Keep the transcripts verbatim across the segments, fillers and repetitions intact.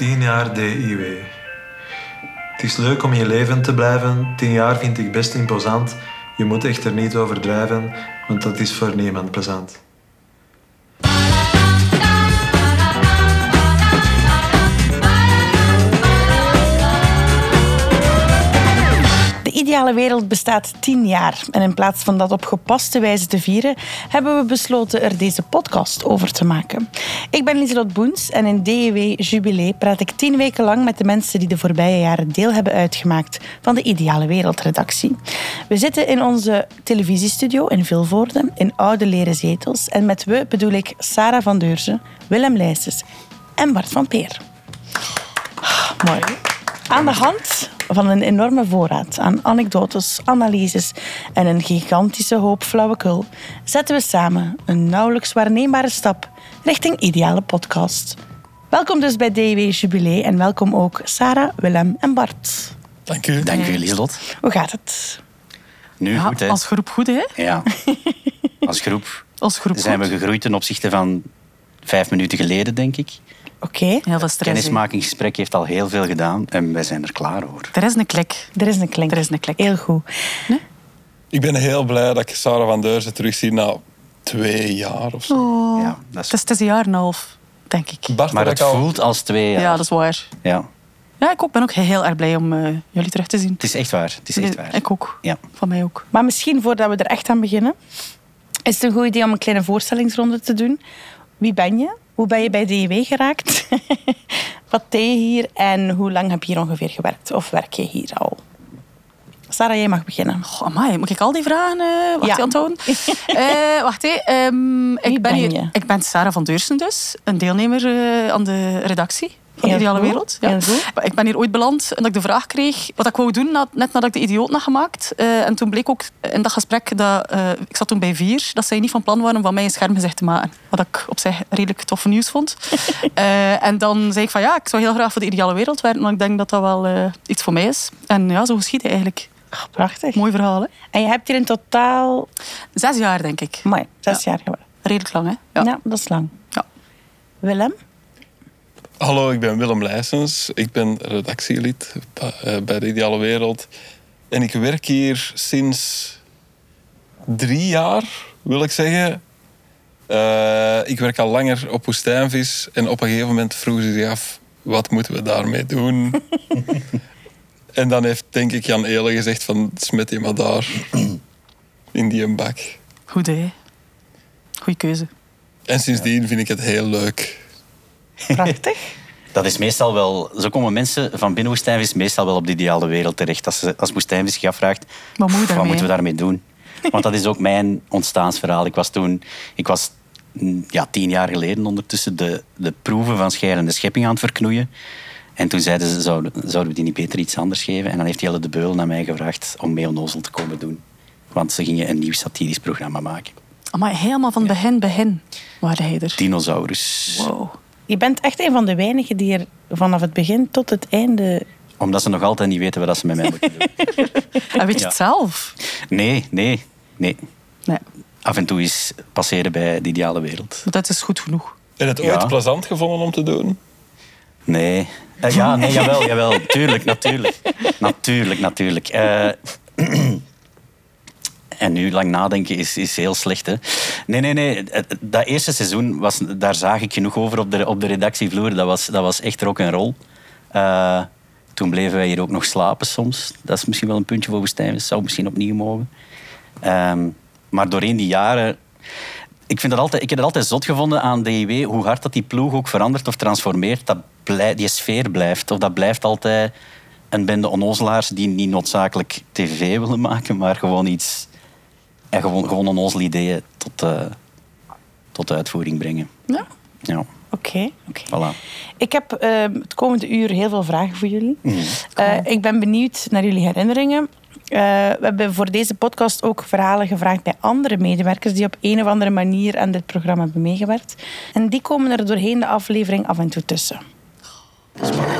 tien jaar D I W. Het is leuk om in je leven te blijven. tien jaar vind ik best imposant. Je moet echter niet overdrijven, want dat is voor niemand plezant. De ideale wereld bestaat tien jaar. En in plaats van dat op gepaste wijze te vieren, hebben we besloten er deze podcast over te maken. Ik ben Liselot Boens en in D I W Jubilee praat ik tien weken lang met de mensen die de voorbije jaren deel hebben uitgemaakt van de Ideale Wereldredactie. We zitten in onze televisiestudio in Vilvoorde, in oude leren zetels. En met we bedoel ik Sarah Vandeursen, Willem Leyssens en Bart Van Peer. Oh, mooi. Aan de hand van een enorme voorraad aan anekdotes, analyses en een gigantische hoop flauwekul zetten we samen een nauwelijks waarneembare stap richting ideale podcast. Welkom dus bij D I W Jubilee en welkom ook Sarah, Willem en Bart. Dank u. Dank u, Liselot. Hoe gaat het? Nu ja, goed, hè? Als groep goed, hè? Ja. Als groep, als groep zijn goed. We gegroeid ten opzichte van vijf minuten geleden, denk ik. Oké, okay. Heel veel stress. Kennismakingsgesprek heeft al heel veel gedaan en wij zijn er klaar voor. Er is een klik. Er is een klik. Er is een klik. Heel goed. Nee? Ik ben heel blij dat ik Sarah Vandeursen terugzie na twee jaar of zo. Oh, ja, dat is... Het is een jaar en een half, denk ik. Bart, maar het al... voelt als twee jaar. Ja, dat is waar. Ja, ja ik ook, ben ook heel erg blij om uh, jullie terug te zien. Het is echt waar. Het is echt waar. Ik ook. Ja. Van mij ook. Maar misschien voordat we er echt aan beginnen, is het een goed idee om een kleine voorstellingsronde te doen. Wie ben je? Hoe ben je bij D I W geraakt? Wat deed je hier en hoe lang heb je hier ongeveer gewerkt? Of werk je hier al? Sarah, jij mag beginnen. Oh, amai, moet ik al die vragen... Uh, wacht, ja. je, Antoon. uh, wacht, hey, um, ik ben, ben hier, je? Ik ben Sarah Vandeursen dus. Een deelnemer uh, aan de redactie van De Ideale Wereld. Ja. Ik ben hier ooit beland omdat ik de vraag kreeg wat ik wou doen, na, net nadat ik De Idioot had gemaakt. Uh, en toen bleek ook in dat gesprek, dat uh, ik zat toen bij Vier, dat zij niet van plan waren om van mij een schermgezicht te maken. Wat ik op zich redelijk tof nieuws vond. uh, en dan zei ik van ja, ik zou heel graag voor De Ideale Wereld werken, want ik denk dat dat wel uh, iets voor mij is. En ja, zo geschiedde eigenlijk. Oh, prachtig. Mooi verhaal, hè? En je hebt hier in totaal... Zes jaar, denk ik. Mooi, zes ja. jaar geworden. Redelijk lang, hè? Ja, ja dat is lang. Ja. Willem? Hallo, ik ben Willem Leyssens. Ik ben redactielid bij De Ideale Wereld. En ik werk hier sinds drie jaar, wil ik zeggen. Uh, ik werk al langer op Woestijnvis. En op een gegeven moment vroeg ze zich af, wat moeten we daarmee doen? En dan heeft, denk ik, Jan Eelen gezegd van, smet die maar daar. In die een bak. Goed, hè? Goeie keuze. En sindsdien vind ik het heel leuk. Prachtig. Dat is meestal wel... Zo komen mensen van binnen Woestijnvis meestal wel op de ideale wereld terecht. Als, ze, als Woestijnvis zich afvraagt, wat, moet wat moeten we daarmee doen? Want dat is ook mijn ontstaansverhaal. Ik was toen... Ik was ja, tien jaar geleden ondertussen de, de proeven van scheidende schepping aan het verknoeien. En toen zeiden ze, zouden, zouden we die niet beter iets anders geven? En dan heeft Jelle de Beul naar mij gevraagd om mee onnozel te komen doen. Want ze gingen een nieuw satirisch programma maken. Maar helemaal van ja. begin, begin. Waar hij er? Dinosaurus. Wow. Je bent echt een van de weinigen die er vanaf het begin tot het einde... Omdat ze nog altijd niet weten wat ze met mij moeten doen. En weet je ja. het zelf? Nee, nee, nee, nee. Af en toe is passeren bij de ideale wereld. Maar dat is goed genoeg. En het ooit ja. plezant gevonden om te doen? Nee. Uh, ja, nee, jawel, jawel. Tuurlijk, natuurlijk. Natuurlijk, natuurlijk. Uh, En nu lang nadenken is, is heel slecht, hè. Nee, nee, nee. Dat eerste seizoen, was, daar zag ik genoeg over op de, op de redactievloer. Dat was, dat was echt rock'n'roll. Uh, toen bleven wij hier ook nog slapen soms. Dat is misschien wel een puntje voor Woestijn. Dat zou misschien opnieuw mogen. Um, maar doorheen die jaren... Ik, vind dat altijd, ik heb dat altijd zot gevonden aan D I W. Hoe hard dat die ploeg ook verandert of transformeert. Dat blij, die sfeer blijft. Of dat blijft altijd een bende onnozelaars die niet noodzakelijk tv willen maken, maar gewoon iets... En gewoon, gewoon onnozele ideeën tot, uh, tot uitvoering brengen. Ja. ja. Oké. Okay, okay. Voilà. Ik heb uh, het komende uur heel veel vragen voor jullie. Mm. Uh, ik ben benieuwd naar jullie herinneringen. Uh, we hebben voor deze podcast ook verhalen gevraagd bij andere medewerkers die op een of andere manier aan dit programma hebben meegewerkt. En die komen er doorheen de aflevering af en toe tussen. Spannend.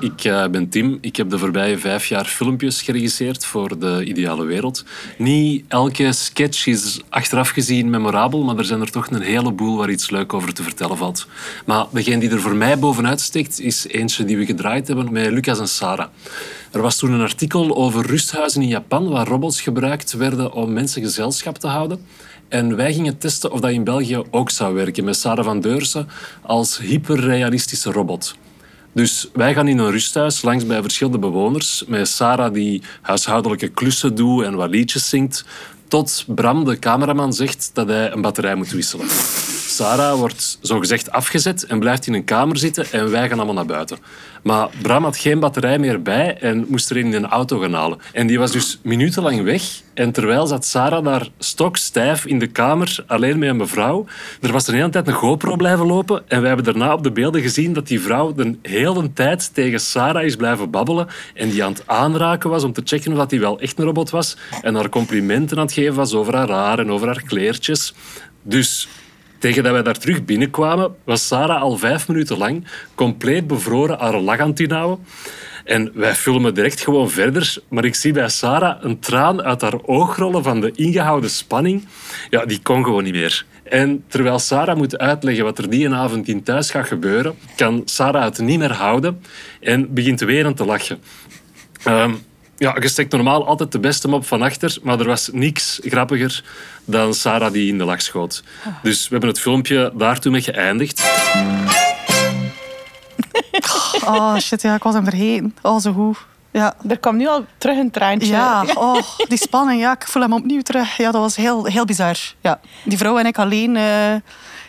Ik uh, ben Tim. Ik heb de voorbije vijf jaar filmpjes geregisseerd voor De Ideale Wereld. Niet elke sketch is achteraf gezien memorabel, maar er zijn er toch een heleboel waar iets leuk over te vertellen valt. Maar degene die er voor mij bovenuit steekt, is eentje die we gedraaid hebben met Lucas en Sarah. Er was toen een artikel over rusthuizen in Japan waar robots gebruikt werden om mensen gezelschap te houden. En wij gingen testen of dat in België ook zou werken met Sarah Vandeursen als hyperrealistische robot. Dus wij gaan in een rusthuis langs bij verschillende bewoners, met Sarah die huishoudelijke klussen doet en wat liedjes zingt, tot Bram, de cameraman, zegt dat hij een batterij moet wisselen. Sarah wordt zogezegd afgezet en blijft in een kamer zitten en wij gaan allemaal naar buiten. Maar Bram had geen batterij meer bij en moest er een in een auto gaan halen. En die was dus minutenlang weg. En terwijl zat Sarah daar stokstijf in de kamer, alleen met een mevrouw. Er was de hele tijd een GoPro blijven lopen. En wij hebben daarna op de beelden gezien dat die vrouw de hele tijd tegen Sarah is blijven babbelen. En die aan het aanraken was om te checken of die wel echt een robot was. En haar complimenten aan het geven was over haar haar en over haar kleertjes. Dus... tegen dat wij daar terug binnenkwamen, was Sarah al vijf minuten lang compleet bevroren haar lach aan het inhouden. En wij filmen direct gewoon verder, maar ik zie bij Sarah een traan uit haar oog rollen van de ingehouden spanning. Ja, die kon gewoon niet meer. En terwijl Sarah moet uitleggen wat er die avond in thuis gaat gebeuren, kan Sarah het niet meer houden en begint weer aan te lachen. Um, Ja, je steekt normaal altijd de beste mop van achter, maar er was niks grappiger dan Sarah die in de lach schoot. Oh. Dus we hebben het filmpje daartoe mee geëindigd. Oh shit, ja, ik was hem vergeten. Oh, zo goed. Ja. Er kwam nu al terug een traantje. Ja, oh, die spanning, ja, ik voel hem opnieuw terug. Ja, dat was heel, heel bizar. Ja. Die vrouw en ik alleen... Uh...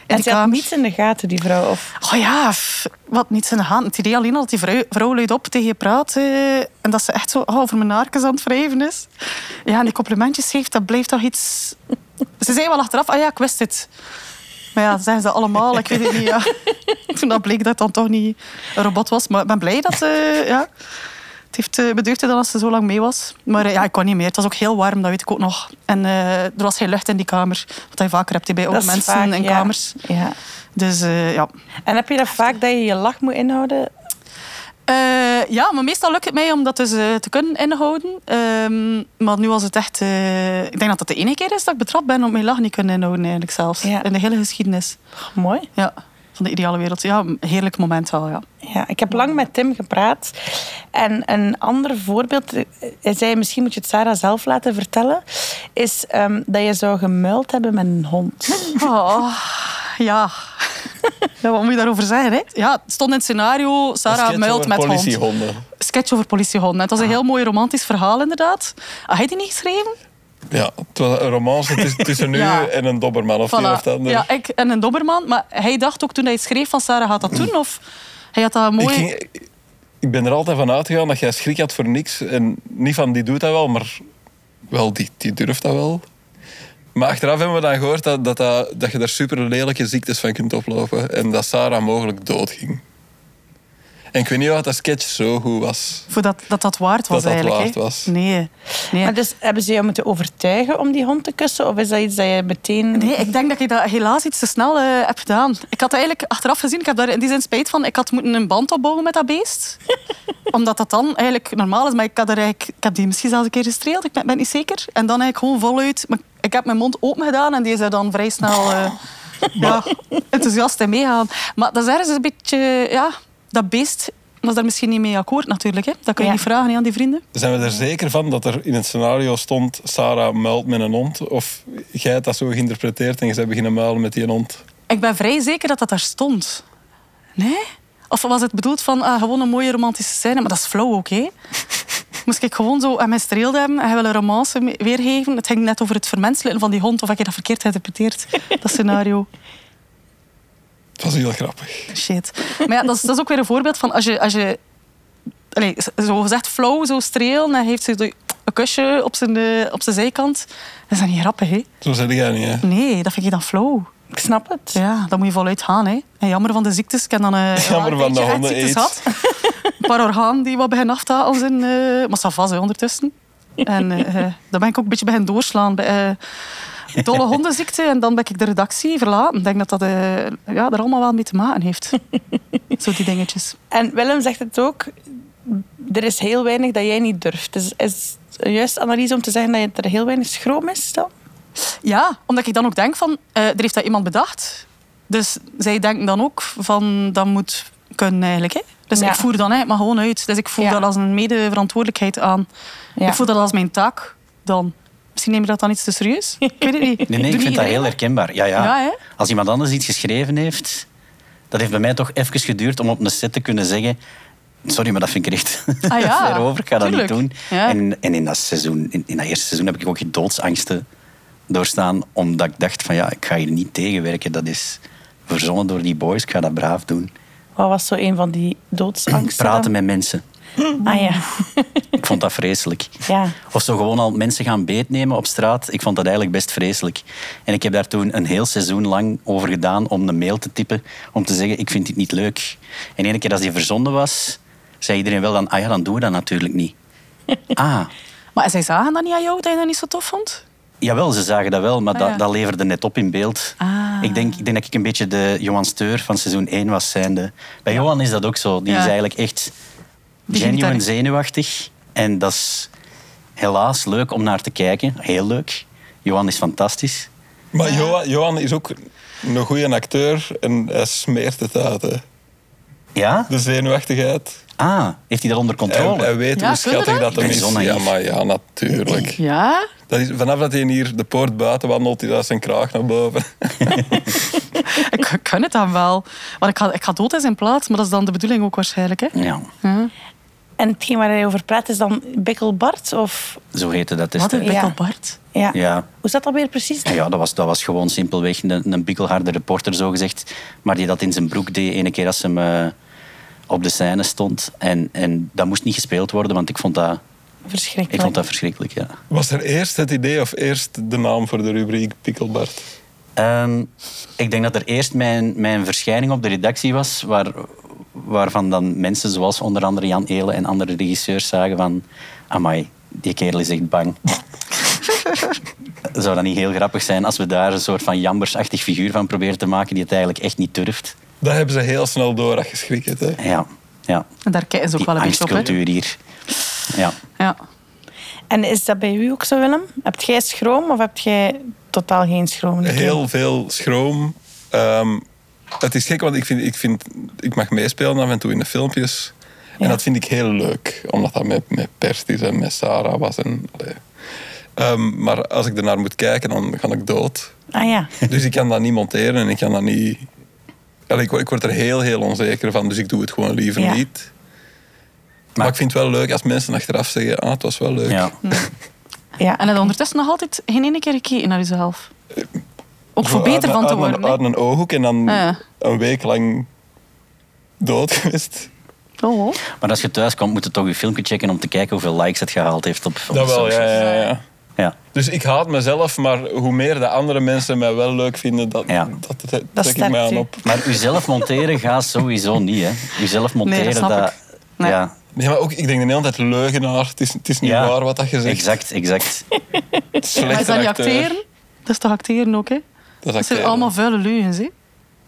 En ze had niets in de gaten, die vrouw? Of? Oh ja, wat niets in de gaten. Het idee alleen al dat die vrouw, vrouw luid op tegen je praat. Eh, en dat ze echt zo oh, over mijn naarkens aan het wrijven is. Ja, en die complimentjes geeft, dat blijft toch iets... Ze zei wel achteraf, ah ja, ik wist het. Maar ja, dat zeggen ze allemaal, ik weet het niet. Ja. Toen dat bleek dat het dan toch niet een robot was. Maar ik ben blij dat ze... Ja, het heeft beduugd dat als ze zo lang mee was. Maar ja, ik kon niet meer. Het was ook heel warm, dat weet ik ook nog. En uh, er was geen lucht in die kamer. Wat je vaker hebt bij oude mensen vaak, in ja. kamers. Ja. Dus uh, ja. En heb je dat vaak dat je je lach moet inhouden? Uh, ja, maar meestal lukt het mij om dat dus uh, te kunnen inhouden. Uh, maar nu was het echt... Uh, ik denk dat dat de enige keer is dat ik betrapt ben om mijn lach niet kunnen inhouden eigenlijk zelfs. Ja. In de hele geschiedenis. Oh, mooi. Ja. Van De Ideale Wereld. Ja, een heerlijk moment wel, ja. Ja. Ik heb lang met Tim gepraat. En een ander voorbeeld... Hij zei, misschien moet je het Sarah zelf laten vertellen... is um, dat je zou gemuild hebben met een hond. Oh, ja. Ja, wat moet je daarover zeggen, hè? Ja, het stond in het scenario... Sarah muilt met politiehonden. Hond. Sketch over politiehonden. Het was een heel mooi romantisch verhaal, inderdaad. Had hij die niet geschreven? Ja, het was een romance tussen ja. u en een Doberman. Of voilà. Of ander. Ja, ik en een Doberman. Maar hij dacht ook toen hij schreef van Sarah gaat dat doen? Of hij had dat mooi... Ik, ging, ik ben er altijd van uitgegaan dat jij schrik had voor niks. En niet van die doet dat wel, maar wel die, die durft dat wel. Maar achteraf hebben we dan gehoord dat, dat, dat, dat je daar super lelijke ziektes van kunt oplopen. En dat Sarah mogelijk doodging. En ik weet niet of dat sketch zo goed was. Voor dat, dat dat waard was dat eigenlijk. Dat waard was. Nee. nee. Maar dus hebben ze jou moeten overtuigen om die hond te kussen? Of is dat iets dat je meteen... Nee, ik denk dat ik dat helaas iets te snel uh, heb gedaan. Ik had eigenlijk achteraf gezien, ik heb daar in die zin spijt van, ik had moeten een band opbouwen met dat beest. Omdat dat dan eigenlijk normaal is. Maar ik, had er eigenlijk, ik heb die misschien zelfs een keer gestreeld, ik ben, ben niet zeker. En dan eigenlijk gewoon voluit. Maar ik heb mijn mond open gedaan en die is er dan vrij snel uh, ja, enthousiast in meegaan. Maar dat is ergens een beetje... Ja, dat beest was daar misschien niet mee akkoord natuurlijk. Hè? Dat kun je ja. niet vragen hè, aan die vrienden. Zijn we er zeker van dat er in het scenario stond... Sarah muilt met een hond? Of jij hebt dat zo geïnterpreteerd en je bent beginnen muilen met die hond? Ik ben vrij zeker dat dat daar stond. Nee? Of was het bedoeld van ah, gewoon een mooie romantische scène? Maar dat is flauw ook, hè? Moest ik gewoon zo aan mijn streelde hebben en wil een romance weergeven? Het ging net over het vermenselijken van die hond. Of heb je dat verkeerd geïnterpreteerd, dat scenario? Dat was heel grappig. Shit. Maar ja, dat is, dat is ook weer een voorbeeld van als je, als je allez, zo gezegd flauw, zo streel, dan heeft ze een kusje op zijn, op zijn zijkant. Dat is dan niet grappig, hè? Zo zeg jij niet, hè? Nee, dat vind je dan flauw. Ik snap het. Ja, dan moet je voluit gaan, hè? En jammer van de ziektes. Ik heb dan een jammer van de hondeneet. Een paar orgaan die wat beginnen af te halen zijn. Uh, maar ça va, hè, ondertussen. En uh, dan ben ik ook een beetje bij hen doorslaan. Bij, uh, dolle hondenziekte en dan ben ik de redactie verlaten. Ik denk dat dat uh, ja, er allemaal wel mee te maken heeft. Zo die dingetjes. En Willem zegt het ook, er is heel weinig dat jij niet durft. Dus is het een juiste analyse om te zeggen dat er heel weinig schroom is dan? Ja, omdat ik dan ook denk van, uh, er heeft dat iemand bedacht. Dus zij denken dan ook van, dat moet kunnen eigenlijk, hè? Dus ja. ik voer dan eigenlijk maar gewoon uit. Dus ik voel ja. dat als een medeverantwoordelijkheid aan. Ja. Ik voel dat als mijn taak dan. Misschien neem je dat dan iets te serieus? Ik weet het niet. Nee, nee ik vind dat heel herkenbaar. Ja, ja. Ja, als iemand anders iets geschreven heeft, dat heeft bij mij toch even geduurd om op een set te kunnen zeggen... Sorry, maar dat vind ik echt ah, ja. ver over. Ik ga dat Tuurlijk. niet doen. Ja. En, en in, dat seizoen, in, in dat eerste seizoen heb ik ook geen doodsangsten doorstaan. Omdat ik dacht van ja, ik ga hier niet tegenwerken. Dat is verzonnen door die boys. Ik ga dat braaf doen. Wat was zo een van die doodsangsten? Praten met mensen. Ah ja. Ik vond dat vreselijk. Ja. Of zo gewoon al mensen gaan beetnemen op straat. Ik vond dat eigenlijk best vreselijk. En ik heb daar toen een heel seizoen lang over gedaan om een mail te typen. Om te zeggen, ik vind dit niet leuk. En ene keer als die verzonden was, zei iedereen wel dan, ah ja, dan doen we dat natuurlijk niet. Ah. Maar zij zagen dat niet aan jou, dat je dat niet zo tof vond? Jawel, ze zagen dat wel, maar ah, ja. dat, dat leverde net op in beeld. Ah. Ik, denk, ik denk dat ik een beetje de Johan Steur van seizoen één was zijnde. Bij Johan is dat ook zo. Die ja. is eigenlijk echt... genuine zenuwachtig. En dat is helaas leuk om naar te kijken. Heel leuk. Johan is fantastisch. Maar Johan, Johan is ook een goede acteur en hij smeert het uit. Hè. Ja? De zenuwachtigheid. Ah, heeft hij dat onder controle? Hij, hij weet ja, hoe schattig dat hem is. Ja, maar ja, natuurlijk. Ja? Dat is, vanaf dat hij hier de poort buiten wandelt, hij daar zijn kraag naar boven. Ik kan het dan wel. Want ik ga, ik ga dood in zijn plaats, maar dat is dan de bedoeling ook waarschijnlijk. Hè? Ja. ja. En hetgeen waar hij over praat is dan Bikkelbart? Of... Zo heette dat. Is Wat een Bikkelbart? Ja. Ja. ja. Hoe zat dat weer precies? Ja, ja dat, was, dat was gewoon simpelweg een, een bikkelharde reporter, zogezegd. Maar die dat in zijn broek deed, ene keer als hem uh, op de scène stond. En, en dat moest niet gespeeld worden, want ik vond dat... Verschrikkelijk. Ik vond dat verschrikkelijk, ja. Was er eerst het idee of eerst de naam voor de rubriek Bikkelbart? Um, ik denk dat er eerst mijn, mijn verschijning op de redactie was... Waar, waarvan dan mensen zoals onder andere Jan Eelen en andere regisseurs zagen van... Amai, die kerel is echt bang. Zou dat niet heel grappig zijn als we daar een soort van jambersachtig figuur van proberen te maken... die het eigenlijk echt niet durft? Dat hebben ze heel snel door, dat geschrik het, hè? Ja, ja. En daar kijken ze ook wel een beetje op, hè? Die angstcultuur hier. Ja. ja. En is dat bij u ook zo, Willem? Heb jij schroom of heb jij... totaal geen schroom. Heel veel schroom. Um, het is gek, want ik, vind, ik, vind, ik mag meespelen af en toe in de filmpjes. Ja. En dat vind ik heel leuk. Omdat dat met, met Pers is en met Sarah was. En, um, maar als ik ernaar moet kijken, dan ga ik dood. Ah ja. Dus ik kan dat niet monteren en ik kan dat niet... Allee, ik, ik word er heel, heel onzeker van. Dus ik doe het gewoon liever ja. niet. Maar, maar ik vind het wel leuk als mensen achteraf zeggen... Ah, het was wel leuk. Ja. Hm. Ja, en het ondertussen nog altijd geen ene keer gekeken naar jezelf. Ook voor beter van te worden. Uit een ooghoek en dan ja. een week lang dood geweest. Oh. Maar als je thuis komt, moet je toch je filmpje checken om te kijken hoeveel likes het gehaald heeft op, op dat de wel, ja, ja, ja. ja. Dus ik haat mezelf, maar hoe meer de andere mensen mij wel leuk vinden, dat, ja. dat, dat, dat trek ik mij aan op. Maar jezelf monteren gaat sowieso niet, hè. Jezelf monteren, nee, dat... dat nee. Ja. Nee, maar ook, ik denk de hele tijd leugenaar. Het is, het is niet ja, waar wat dat je zegt. Exact, exact. Slechte maar is dat niet acteren? Dat is toch acteren ook, hè? Dat, dat zijn allemaal vuile leugens, hè?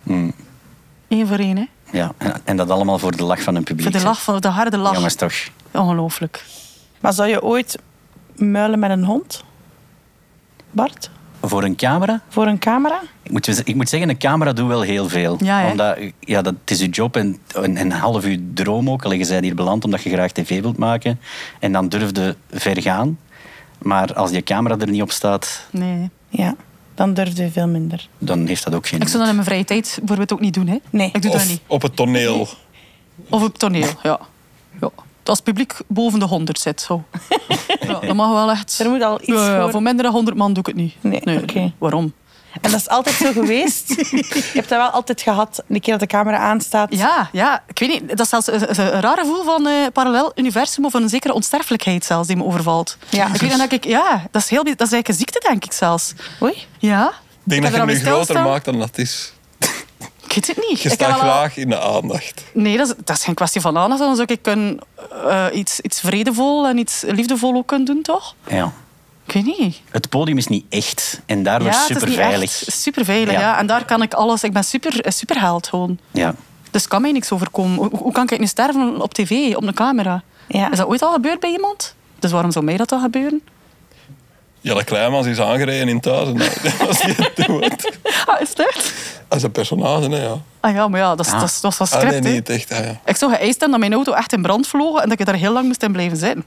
Hmm. Eén voor één, hè? Ja, en, en dat allemaal voor de lach van een publiek. Voor de lach, van de harde lach. Jongens, toch? Ongelooflijk. Maar zou je ooit muilen met een hond? Bart? Voor een camera? Voor een camera? Ik moet, ik moet zeggen, een camera doet wel heel veel. Ja, omdat, ja, dat het is je job en een, een half uur droom ook. Alleen je bent hier beland omdat je graag tv wilt maken. En dan durf je ver gaan. Maar als je camera er niet op staat... Nee, ja. Dan durf je veel minder. Dan heeft dat ook geen... Ik zou dat in mijn vrije tijd bijvoorbeeld ook niet doen, hè? Nee. Ik doe of dat niet. Op het toneel. Nee. Of op het toneel, ja. ja. Als het publiek boven de honderd zit, zo. Ja, dat mag wel echt... Er moet al iets ja, voor... voor minder dan honderd man doe ik het niet. Nee, nee, okay. Waarom? En dat is altijd zo geweest. Je hebt dat wel altijd gehad, een keer dat de camera aanstaat. Ja, ja, ik weet niet. Dat is zelfs een, een raar gevoel van een parallel universum of een zekere onsterfelijkheid zelfs die me overvalt. Ja, ik weet, dan denk ik, ja dat, is heel, dat is eigenlijk een ziekte, denk ik zelfs. Oei. Ja. Ik denk ik dat je hem nu groter maakt dan dat is. Ik weet het niet. Je staat graag in de aandacht. Nee, dat is, dat is geen kwestie van aandacht. Dan zou ik kunnen, uh, iets, iets vredevol en iets liefdevol ook kunnen doen, toch? Ja. Ik weet niet. Het podium is niet echt. En daardoor ja, super veilig. Super veilig, ja. ja. En daar kan ik alles. Ik ben super, superheld gewoon. Ja. Dus kan mij niks overkomen. Hoe, hoe kan ik nu sterven op tv, op een camera? Ja. Is dat ooit al gebeurd bij iemand? Dus waarom zou mij dat dan gebeuren? Jelle Kleijmans is aangereden in thuis. Als je het doet. Ah, is dat? Als een personage, hè, ja. Ah ja, maar ja, dat, ah. dat, dat was wel script. Ah, nee, niet echt. Ah, ja. Ik zou geëist hebben dat mijn auto echt in brand vloog en dat ik daar heel lang moest in blijven zitten.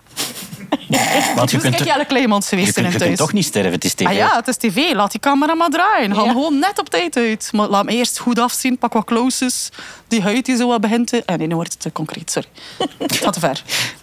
Want je dus kunt, Jelle Kleijmans geweest je kunt, in je thuis. Kunt toch niet sterven, het is tv. Ah ja, het is tv. Laat die camera maar draaien. Ga ja. gewoon net op tijd uit. Maar laat me eerst goed afzien. Pak wat closes. Die huid die zo wat begint te... Ah, nee, nu wordt het te concreet, sorry. Het gaat te ver.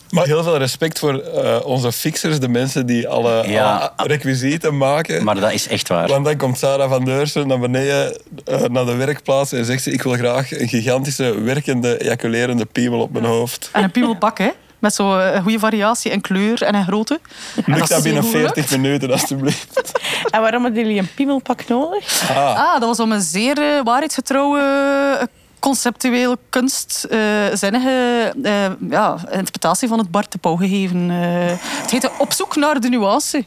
Maar heel veel respect voor uh, onze fixers, de mensen die alle, ja, alle requisieten maken. Maar dat is echt waar. Want dan komt Sarah Vandeursen naar beneden, uh, naar de werkplaats en zegt ze... Ik wil graag een gigantische, werkende, ejaculerende piemel op mijn hoofd. En een piemelbak, hè? Met zo'n goede variatie in kleur en in grootte. Lukt dat binnen veertig minuten, alstublieft. En waarom hadden jullie een piemelpak nodig? Ah, ah dat was om een zeer uh, waarheidsgetrouwe... conceptueel kunstzinnige uh, uh, ja, interpretatie van het Bart de Pauw gegeven. Uh, het heette Op zoek naar de nuance.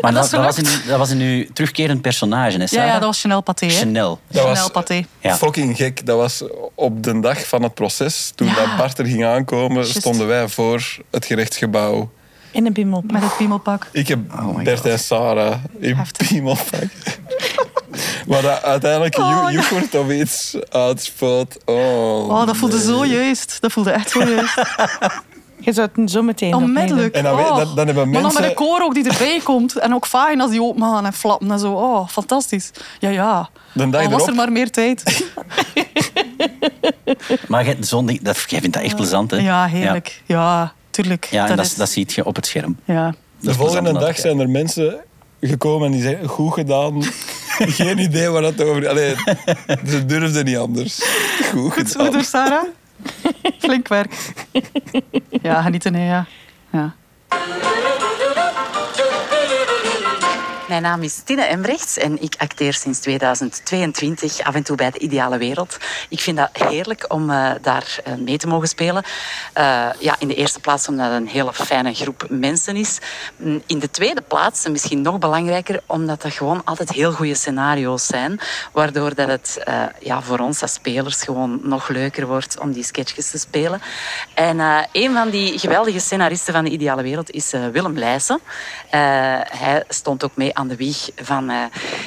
Maar dat, dat, was in, dat was in uw terugkerend personage, hè, Sarah? Ja, ja, dat was Chanel Pathé. Chanel. Dat Chanel was Pathé. Ja. Fucking gek. Dat was op de dag van het proces. Toen ja. dat Bart er ging aankomen, Just. stonden wij voor het gerechtsgebouw. In een piemelpak. Met een piemelpak. Ik heb oh Bert God. en Sarah in Heftig. piemelpak. Maar dat uiteindelijk oh, jo- yoghurt ja. of iets uitspoot. Oh, oh, dat nee. voelde zo juist. Dat voelde echt zo juist. Je zou het zo meteen onmiddellijk. En dan, oh. dan, dan hebben mensen... Maar dan met de koor ook die erbij komt. En ook fijn als die opengaan en flappen en zo. Oh, fantastisch. Ja, ja. Dan oh, was erop. er maar meer tijd. Maar jij vindt dat echt plezant, hè? Ja, heerlijk. Ja, ja tuurlijk. Ja, en dat, dat, is... dat ziet je op het scherm. Ja. De volgende dag ik... zijn er mensen... gekomen en die zeiden, goed gedaan. Geen idee waar dat over... Allee, ze durfden niet anders. Goed gedaan. Goed zo door Sarah. Flink werk. Ja, genieten, hè, ja. ja. Mijn naam is Tine Embrechts en ik acteer sinds tweeduizend tweeëntwintig af en toe bij De Ideale Wereld. Ik vind dat heerlijk om uh, daar uh, mee te mogen spelen. Uh, ja, in de eerste plaats omdat het een hele fijne groep mensen is. In de tweede plaats, en misschien nog belangrijker, omdat dat gewoon altijd heel goede scenario's zijn. Waardoor dat het uh, ja, voor ons als spelers gewoon nog leuker wordt om die sketchjes te spelen. En uh, een van die geweldige scenaristen van De Ideale Wereld is uh, Willem Leyssens. Uh, hij stond ook mee aan de wieg van uh,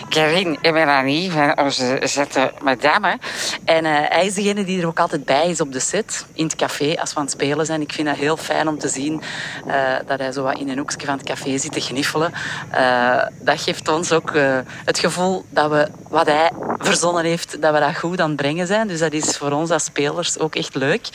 Karin en Melanie, van onze zette madame. En uh, hij is degene die er ook altijd bij is op de set, in het café, als we aan het spelen zijn. Ik vind dat heel fijn om te zien uh, dat hij zo wat in een hoekje van het café zit te gniffelen. Uh, dat geeft ons ook uh, het gevoel dat we wat hij verzonnen heeft, dat we dat goed aan het brengen zijn. Dus dat is voor ons als spelers ook echt leuk.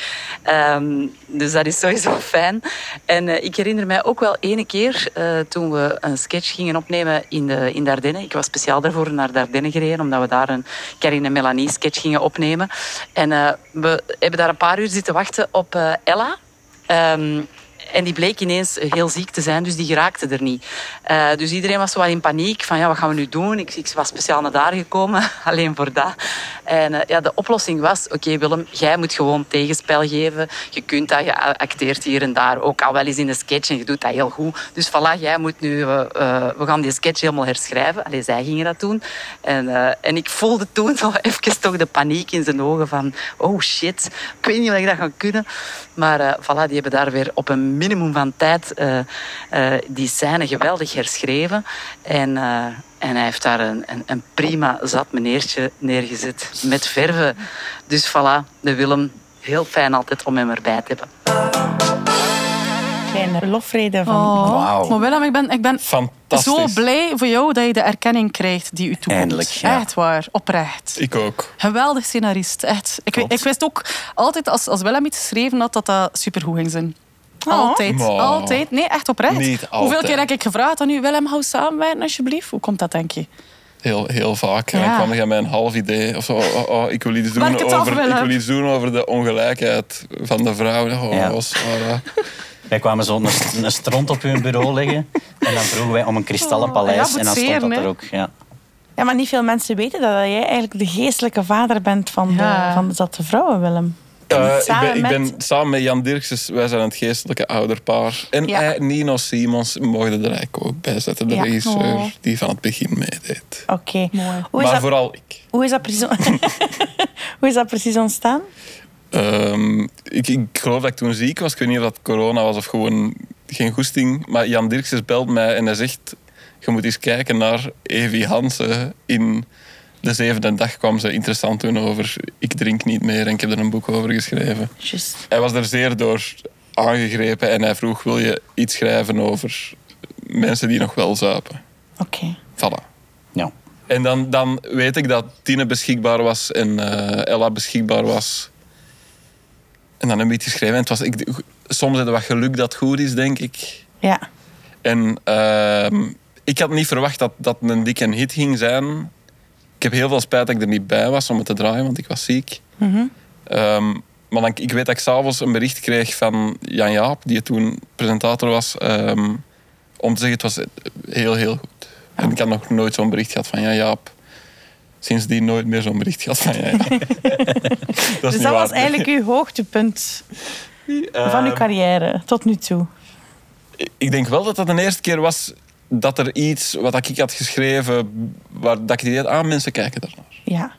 Um, dus dat is sowieso fijn. En uh, ik herinner mij ook wel ene keer uh, toen we een sketch gingen opnemen In de, in de Ardennen. Ik was speciaal daarvoor naar de Ardennen gereden, omdat we daar een Karin en Melanie sketch gingen opnemen. En uh, we hebben daar een paar uur zitten wachten op uh, Ella. Um, en die bleek ineens heel ziek te zijn, dus die geraakte er niet. Uh, dus iedereen was zo wel in paniek, van ja, wat gaan we nu doen? Ik, ik was speciaal naar daar gekomen, alleen voor dat. En uh, ja, de oplossing was, oké okay, Willem, jij moet gewoon tegenspel geven. Je kunt dat, je acteert hier en daar ook al wel eens in een sketch en je doet dat heel goed. Dus voilà, jij moet nu, uh, uh, we gaan die sketch helemaal herschrijven. Allee, zij gingen dat doen. En, uh, en ik voelde toen nog even toch de paniek in zijn ogen van, oh shit, ik weet niet of ik dat ga kunnen. Maar uh, voilà, die hebben daar weer op een minimum van tijd uh, uh, die scène geweldig herschreven. En, uh, en hij heeft daar een, een, een prima zat meneertje neergezet met verven. Dus voilà, de Willem. Heel fijn altijd om hem erbij te hebben. Kleine lofrede van... Oh, wow. Maar Willem, ik ben, ik ben zo blij voor jou dat je de erkenning krijgt die u toekomt. Eindelijk, ja. Echt waar, oprecht. Ik ook. Geweldig scenarist, echt. Ik, ik wist ook altijd als, als Willem iets geschreven had, dat dat supergoed ging zijn. Altijd, oh. altijd. Nee, echt oprecht. Hoeveel keer heb ik gevraagd aan u, Willem, hou samenwerken alsjeblieft? Hoe komt dat, denk je? Heel, heel vaak. Ja. En dan kwam jij met een half idee. Of zo. Oh, oh, ik wil iets doen over, af, ik wil iets doen over de ongelijkheid van de vrouwen. Oh, ja. Sarah. Wij kwamen zo een, een stront op hun bureau liggen. En dan vroegen wij om een kristallenpaleis. Oh, ja, en dan zeer, stond dat nee? er ook. Ja. ja, maar niet veel mensen weten dat jij eigenlijk de geestelijke vader bent van, ja. de, van de zatte vrouwen, Willem. Uh, ik, ben, ik ben met... samen met Jan Dirkses, wij zijn het geestelijke ouderpaar. En ja. hij, Nino Simons, mocht er eigenlijk ook bij zetten. De ja. regisseur oh. die van het begin meedeed. Oké. Okay. Maar dat... vooral ik. Hoe is dat precies, Hoe is dat precies ontstaan? Um, ik, ik geloof dat ik toen ziek was. Ik weet niet of dat corona was of gewoon geen goesting. Maar Jan Dirkses belt mij en hij zegt... Je moet eens kijken naar Evie Hansen in... De zevende dag kwam ze interessant toen over ik drink niet meer en ik heb er een boek over geschreven. Just. Hij was er zeer door aangegrepen en hij vroeg, wil je iets schrijven over mensen die nog wel zuipen? Oké. Okay. Voilà. Ja. En dan, dan weet ik dat Tine beschikbaar was en uh, Ella beschikbaar was. En dan heb ik iets geschreven. En het was, ik, soms heb je wat geluk dat goed is, denk ik. Ja. En uh, ik had niet verwacht dat dat een dikke hit ging zijn... Ik heb heel veel spijt dat ik er niet bij was om het te draaien, want ik was ziek. Mm-hmm. Um, maar dan, ik weet dat ik s'avonds een bericht kreeg van Jan Jaap, die toen presentator was, um, om te zeggen, het was heel, heel goed. Oh. En ik had nog nooit zo'n bericht gehad van Jan Jaap. Sindsdien nooit meer zo'n bericht gehad van Jan Jaap. dat dus dat waar. was eigenlijk uw hoogtepunt uh, van uw carrière, tot nu toe? Ik denk wel dat dat de eerste keer was... dat er iets wat ik had geschreven, waar dat ik die deed, aan mensen kijken daarnaar. Ja.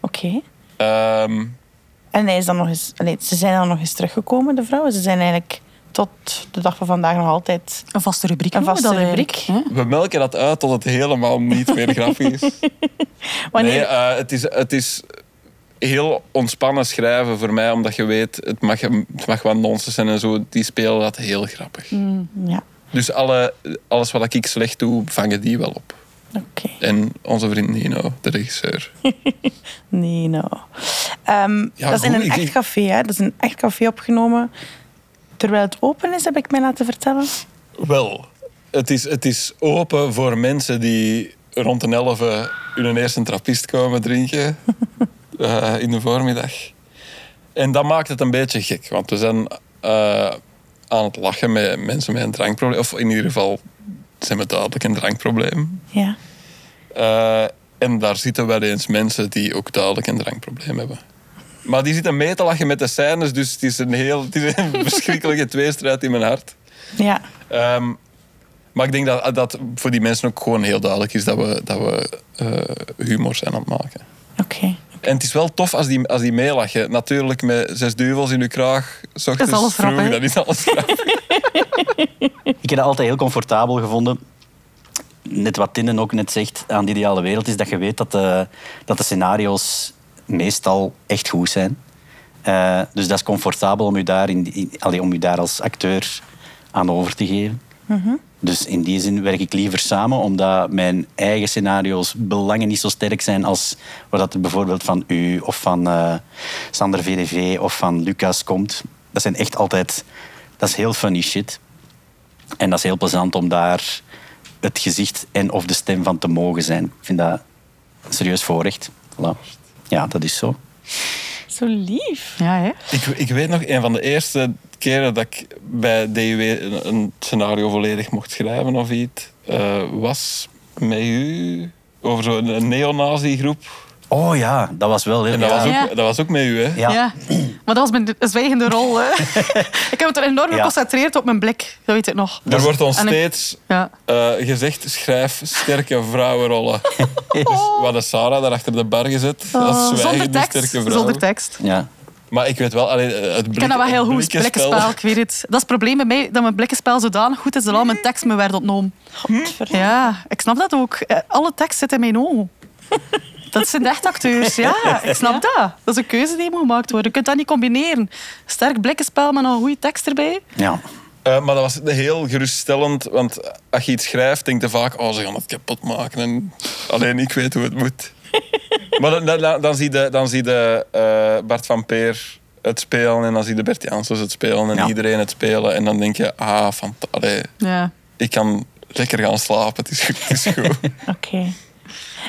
Oké. Okay. Um, en hij is dan nog eens, allee, ze zijn dan nog eens teruggekomen, de vrouwen. Ze zijn eigenlijk tot de dag van vandaag nog altijd... Een vaste rubriek. Een vaste rubriek. We melken dat uit tot het helemaal niet meer grappig is. Wanneer... Nee, uh, het is... Het is heel ontspannen schrijven voor mij, omdat je weet, het mag, het mag wel nonsens zijn en zo. Die spelen dat heel grappig. Mm, ja. Dus alle, alles wat ik slecht doe, vangen die wel op. Oké. Okay. En onze vriend Nino, de regisseur. Nino. Um, ja, dat is in een echt café, hè? Dat is een echt café opgenomen. Terwijl het open is, heb ik mij laten vertellen. Wel, het is, het is open voor mensen die rond de elven hun eerste trappist komen drinken. uh, in de voormiddag. En dat maakt het een beetje gek, want we zijn... Uh, aan het lachen met mensen met een drankprobleem. Of in ieder geval zijn we duidelijk een drankprobleem. Ja. Uh, en daar zitten wel eens mensen die ook duidelijk een drankprobleem hebben. Maar die zitten mee te lachen met de scènes, dus het is een heel het is een verschrikkelijke tweestrijd in mijn hart. Ja. Um, maar ik denk dat dat voor die mensen ook gewoon heel duidelijk is dat we, dat we uh, humor zijn aan het maken. Oké. Okay. En het is wel tof als die, als die meelachen. Natuurlijk, met zes duivels in uw kraag... Dat is alles grappig. Dat is alles grappig. Ik heb dat altijd heel comfortabel gevonden. Net wat Tinnen ook net zegt aan De Ideale Wereld... is dat je weet dat de, dat de scenario's meestal echt goed zijn. Uh, dus dat is comfortabel om je daar, in, in, allee, om je daar als acteur aan over te geven. Mm-hmm. Dus in die zin werk ik liever samen, omdat mijn eigen scenario's belangen niet zo sterk zijn als wat er bijvoorbeeld van u of van uh, Sander V D V of van Lucas komt. Dat zijn echt altijd... Dat is heel funny shit. En dat is heel plezant om daar het gezicht en of de stem van te mogen zijn. Ik vind dat een serieus voorrecht. Voilà. Ja, dat is zo. Zo lief. Ja, hè? Ik, ik weet nog, een van de eerste... keren dat ik bij D U W een scenario volledig mocht schrijven of iets, uh, was met u over zo'n neonazi-groep. Oh ja, dat was wel heel... En dat, ja. was ook, ja. dat was ook met u, hè? Ja. ja. Maar dat was mijn zwijgende rol, hè. Ik heb het er enorm ja. geconcentreerd op mijn blik, dat weet ik nog. Er wordt ons en steeds ja. uh, gezegd, schrijf sterke vrouwenrollen. Dus we hadden Sarah daar achter de bar gezet. Oh. Als zwijgende sterke vrouw. Zonder tekst. Ja. Maar ik weet wel... Allee, het blik, ik ken dat wel heel goed, blikkenspel. blikkenspel. Ik weet het. Dat is het probleem bij mij, dat mijn blikkenspel zodanig goed is dat al mijn tekst me werd ontnomen. Ja, ik snap dat ook. Alle tekst zit in mijn ogen. Dat zijn echt acteurs, ja. Ik snap dat. Dat is een keuze die moet gemaakt worden. Je kunt dat niet combineren. Sterk blikkenspel met een goede tekst erbij. Ja. Uh, maar dat was heel geruststellend, want als je iets schrijft, denk je vaak... Oh, ze gaan het kapot maken. En alleen ik weet hoe het moet. Maar dan, dan, dan, dan zie je, dan zie je uh, Bart Van Peer het spelen en dan zie je Bert Janssens het spelen en ja. iedereen het spelen. En dan denk je, ah, van, allee, ja. ik kan lekker gaan slapen, het is goed. Het is goed. Oké. Okay.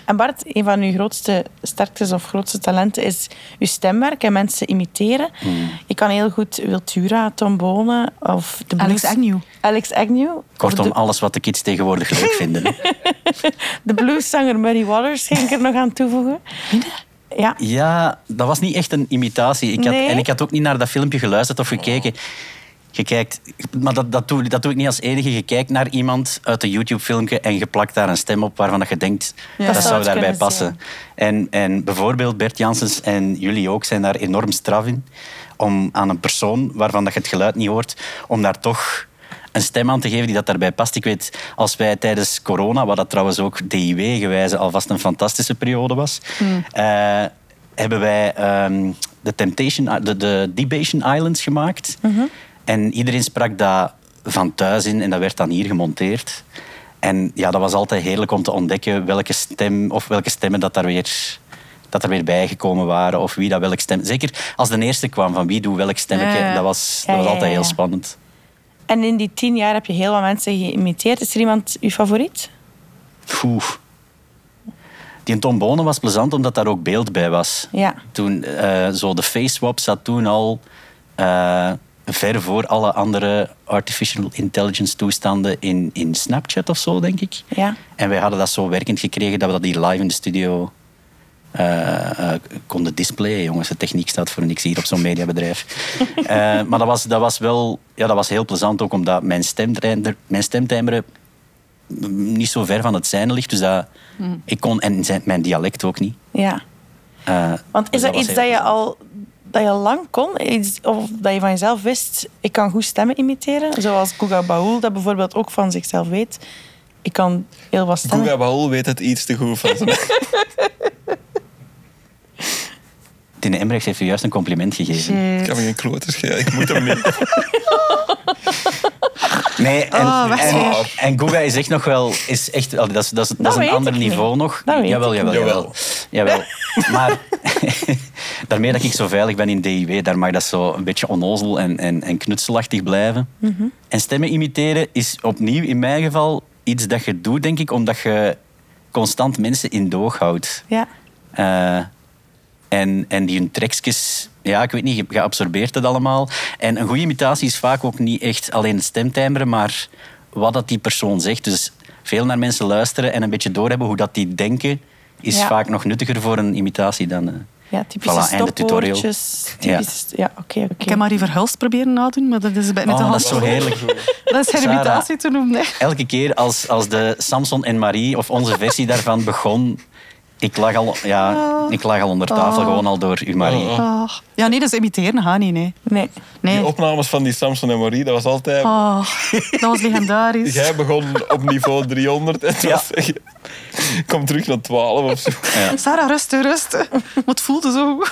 En Bart, een van uw grootste sterktes of grootste talenten is uw stemwerk en mensen imiteren. Hmm. Je kan heel goed Wiltura, Tom Bonen of de blues. Alex Agnew. Alex Agnew. Kortom, de... alles wat de kids tegenwoordig leuk vinden. De blueszanger Muddy Waters ging ik er nog aan toevoegen. Ja. ja, dat was niet echt een imitatie. Ik had, nee. En ik had ook niet naar dat filmpje geluisterd of gekeken. Je kijkt, maar dat, dat, doe, dat doe ik niet als enige. Je kijkt naar iemand uit een YouTube-filmpje en je plakt daar een stem op waarvan je denkt, ja, dat, dat zou daarbij passen. En, en bijvoorbeeld Bert Janssens en jullie ook zijn daar enorm straf in. Om aan een persoon waarvan je het geluid niet hoort, om daar toch een stem aan te geven die dat daarbij past. Ik weet, als wij tijdens corona, wat dat trouwens ook D I W-gewijze alvast een fantastische periode was, mm. uh, hebben wij um, de Temptation, de, de Debation Islands gemaakt. Mm-hmm. En iedereen sprak dat van thuis in en dat werd dan hier gemonteerd. En ja, dat was altijd heerlijk om te ontdekken welke stem of welke stemmen dat daar weer... dat er weer bijgekomen waren of wie dat welk stem... Zeker als de eerste kwam, van wie doe welk stemmetje. Ja. Dat was, dat was ja, altijd ja, ja. heel spannend. En in die tien jaar heb je heel wat mensen geïmiteerd. Is er iemand je favoriet? Oeh. Die Tom Bonen was plezant, omdat daar ook beeld bij was. Ja. Toen, uh, zo de face-swap zat toen al uh, ver voor alle andere artificial intelligence toestanden in, in Snapchat of zo, denk ik. Ja. En wij hadden dat zo werkend gekregen dat we dat hier live in de studio... Uh, uh, konden displayen. Jongens, de techniek staat voor niks hier op zo'n mediabedrijf. Uh, maar dat was, dat was wel... Ja, dat was heel plezant ook, omdat mijn stemtimbre, mijn stemtimbre niet zo ver van het zijne ligt. Dus dat... Mm. Ik kon... En zijn, mijn dialect ook niet. Ja. Uh, Want is dus dat, dat iets dat je al... dat je al lang kon? Iets, of dat je van jezelf wist... Ik kan goed stemmen imiteren. Zoals Kuga Baul, dat bijvoorbeeld ook van zichzelf weet. Ik kan heel wat stemmen. Kuga Baul weet het iets te goed van zijn. Tine Embrechts heeft u juist een compliment gegeven. Shit. Ik kan me geen kloters geven. Ik moet hem niet. Nee, en, oh, en, en, en Kuga is echt nog wel... Is echt, dat is, dat is dat een ander niveau niet. nog. Dat jawel, jawel, jawel. jawel. Maar daarmee dat ik zo veilig ben in D I W, daar mag dat zo een beetje onnozel en, en, en knutselachtig blijven. Mm-hmm. En stemmen imiteren is opnieuw in mijn geval iets dat je doet, denk ik, omdat je constant mensen in doog houdt. Ja. Uh, En, en die hun trekjes, ja, ik weet niet, je, je absorbeert het allemaal. En een goede imitatie is vaak ook niet echt alleen het stemtimbre, maar wat dat die persoon zegt. Dus veel naar mensen luisteren en een beetje doorhebben hoe dat die denken, is ja. vaak nog nuttiger voor een imitatie dan... Uh, ja, typische voilà, stopwoordjes. Ja, ja oké. Okay, okay. Ik heb maar die Verhulst proberen nadoen, maar dat is bij net oh, dat is zo heerlijk. Dat is imitatie te noemen. Hè. Elke keer als, als de Samson en Marie, of onze versie daarvan, begon... Ik lag al, ja, ik lag al onder tafel, oh. gewoon al door u, Marie. Oh. Ja, nee, dus imiteren gaat niet, nee. nee. nee. Die opnames van die Samson en Marie, dat was altijd... Oh. Dat was legendarisch. Jij begon op niveau driehonderd en toen ja. was... Kom terug naar twaalf of zo. Ja. Sarah, rusten, rusten. Maar het voelde zo goed.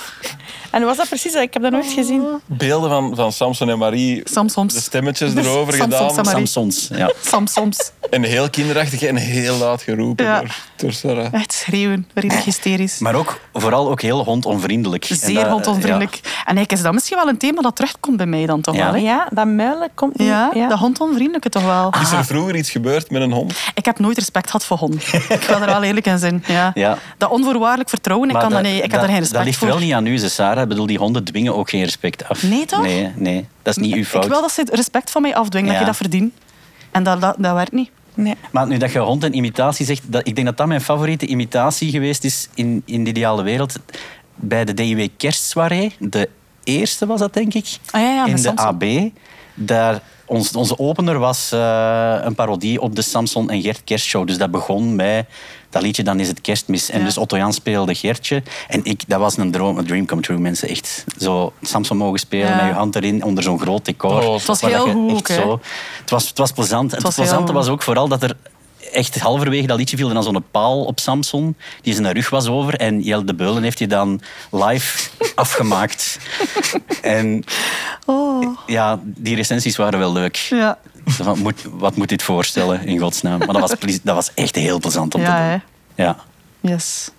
En was dat precies? Ik heb dat nooit gezien. Beelden van, van Samson en Marie. Samsoms. De stemmetjes dus erover Samsoms gedaan. Samsons, ja. Samsons. En heel kinderachtig en heel laat geroepen ja. door, door Sarah. Echt schreeuwen, redelijk hysterisch. Maar ook, vooral ook heel hondonvriendelijk. Zeer en dat, hondonvriendelijk. Ja. En eigenlijk is dat misschien wel een thema dat terugkomt bij mij dan toch ja. wel. Hè? Ja, dat muilen komt niet. Ja, ja. dat hondonvriendelijke toch wel. Ah. Is er vroeger iets gebeurd met een hond? Ik heb nooit respect gehad voor honden. Ik wil er wel eerlijk in zijn. Ja. Ja. Dat onvoorwaardelijk vertrouwen, ik, kan dat, nee, ik heb daar geen respect voor. Dat ligt voor. Wel niet aan u, Sarah. Ik bedoel, die honden dwingen ook geen respect af. Nee, toch? Nee, nee. Dat is niet uw fout. Ik wil dat ze respect van mij afdwingen, ja. dat je dat verdient. En dat, dat, dat werkt niet. Nee. Maar nu dat je hond en imitatie zegt, dat, ik denk dat dat mijn favoriete imitatie geweest is in, in de ideale wereld. Bij de D I W kerstsoirée, de eerste was dat denk ik, ah, ja, ja, in de Samson. A B. Daar... Ons, onze opener was uh, een parodie op de Samson en Gert kerstshow. Dus dat begon bij dat liedje, dan is het kerstmis. En ja. dus Otto Jan speelde Gertje. En ik, dat was een droom, een dream come true, mensen. Echt zo Samson mogen spelen ja. met je hand erin, onder zo'n groot decor. Oh, het was heel goed, he? Het was, het was plezant. Het, het plezante was ook vooral dat er echt halverwege dat liedje viel er dan zo'n paal op Samson, die zijn rug was over. En Jelle de Beulen heeft die dan live afgemaakt. En oh. ja, die recensies waren wel leuk. Ja. Wat, moet, wat moet dit voorstellen, in godsnaam? Maar dat was, ple- dat was echt heel plezant om ja, te doen. Hè? Ja. Yes.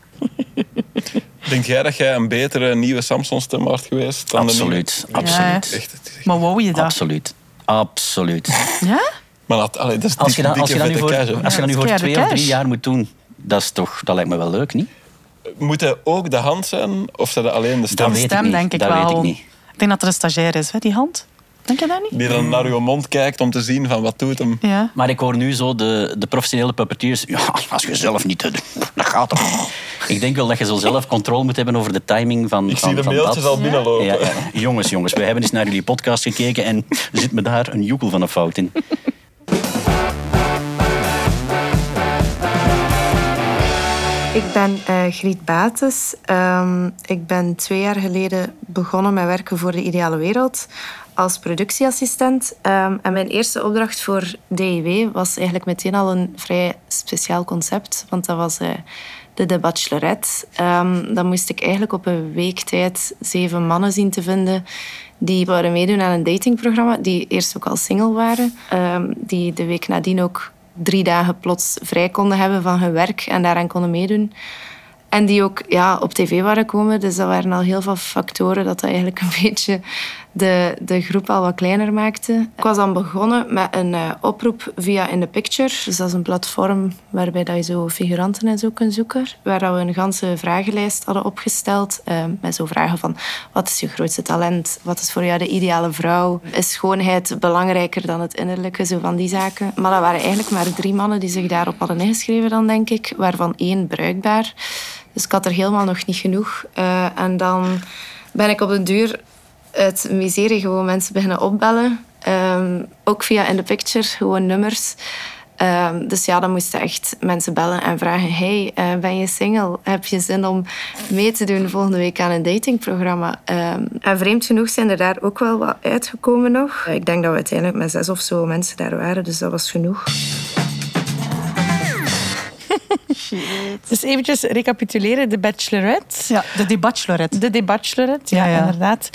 Denk jij dat jij een betere nieuwe Samson-stem was geweest? Dan absoluut. De absoluut. Ja. Echt, het is echt... Maar wou je dat? Absoluut. Absoluut. Ja? Maar dat, allee, dat is als je dat, als je dat nu voor, cash, als je dat nu voor twee of drie jaar moet doen, dat, is toch, dat lijkt me wel leuk, niet? Moet hij ook de hand zijn of zijn dat alleen de stem? Dat weet stem, ik niet. Denk ik dat wel. Weet ik niet. Ik denk dat er een stagiair is, hè, die hand. Denk je dat niet? Die dan naar uw mond kijkt om te zien van wat doet hem. Ja. Maar ik hoor nu zo de, de professionele puppetiers. Ja, als je zelf niet... Dat gaat toch. Ik denk wel dat je zo zelf controle moet hebben over de timing van dat. Ik zie de mailtjes al binnenlopen. Ja, ja. Jongens, jongens, we hebben eens naar jullie podcast gekeken en er zit me daar een joekel van een fout in. Ik ben uh, Griet Bates. Um, ik ben twee jaar geleden begonnen met werken voor De Ideale Wereld als productieassistent. Um, en mijn eerste opdracht voor D I W was eigenlijk meteen al een vrij speciaal concept. Want dat was uh, de The Bachelorette. Um, dan moest ik eigenlijk op een week tijd zeven mannen zien te vinden die wouden meedoen aan een datingprogramma, die eerst ook al single waren, um, die de week nadien ook drie dagen plots vrij konden hebben van hun werk en daaraan konden meedoen. En die ook ja, op tv waren komen. Dus dat waren al heel veel factoren dat dat eigenlijk een beetje de, de groep al wat kleiner maakte. Ik was dan begonnen met een uh, oproep via In The Picture. Dus dat is een platform waarbij dat je zo figuranten en zo kunt zoeken. Waar dat we een ganse vragenlijst hadden opgesteld. Uh, met zo vragen van, wat is je grootste talent? Wat is voor jou de ideale vrouw? Is schoonheid belangrijker dan het innerlijke? Zo van die zaken. Maar dat waren eigenlijk maar drie mannen die zich daarop hadden ingeschreven dan, denk ik. Waarvan één bruikbaar. Dus ik had er helemaal nog niet genoeg. Uh, en dan ben ik op de duur uit miserie gewoon mensen beginnen opbellen. Um, ook via In The Picture, gewoon nummers. Um, dus ja, dan moesten echt mensen bellen en vragen... Hey, uh, ben je single? Heb je zin om mee te doen volgende week aan een datingprogramma? Um, en vreemd genoeg zijn er daar ook wel wat uitgekomen nog. Ik denk dat we uiteindelijk met zes of zo mensen daar waren. Dus dat was genoeg. Shit. Dus eventjes recapituleren. De Bachelorette. Ja, de De Bachelorette. De De Bachelorette, ja, ja, ja, inderdaad.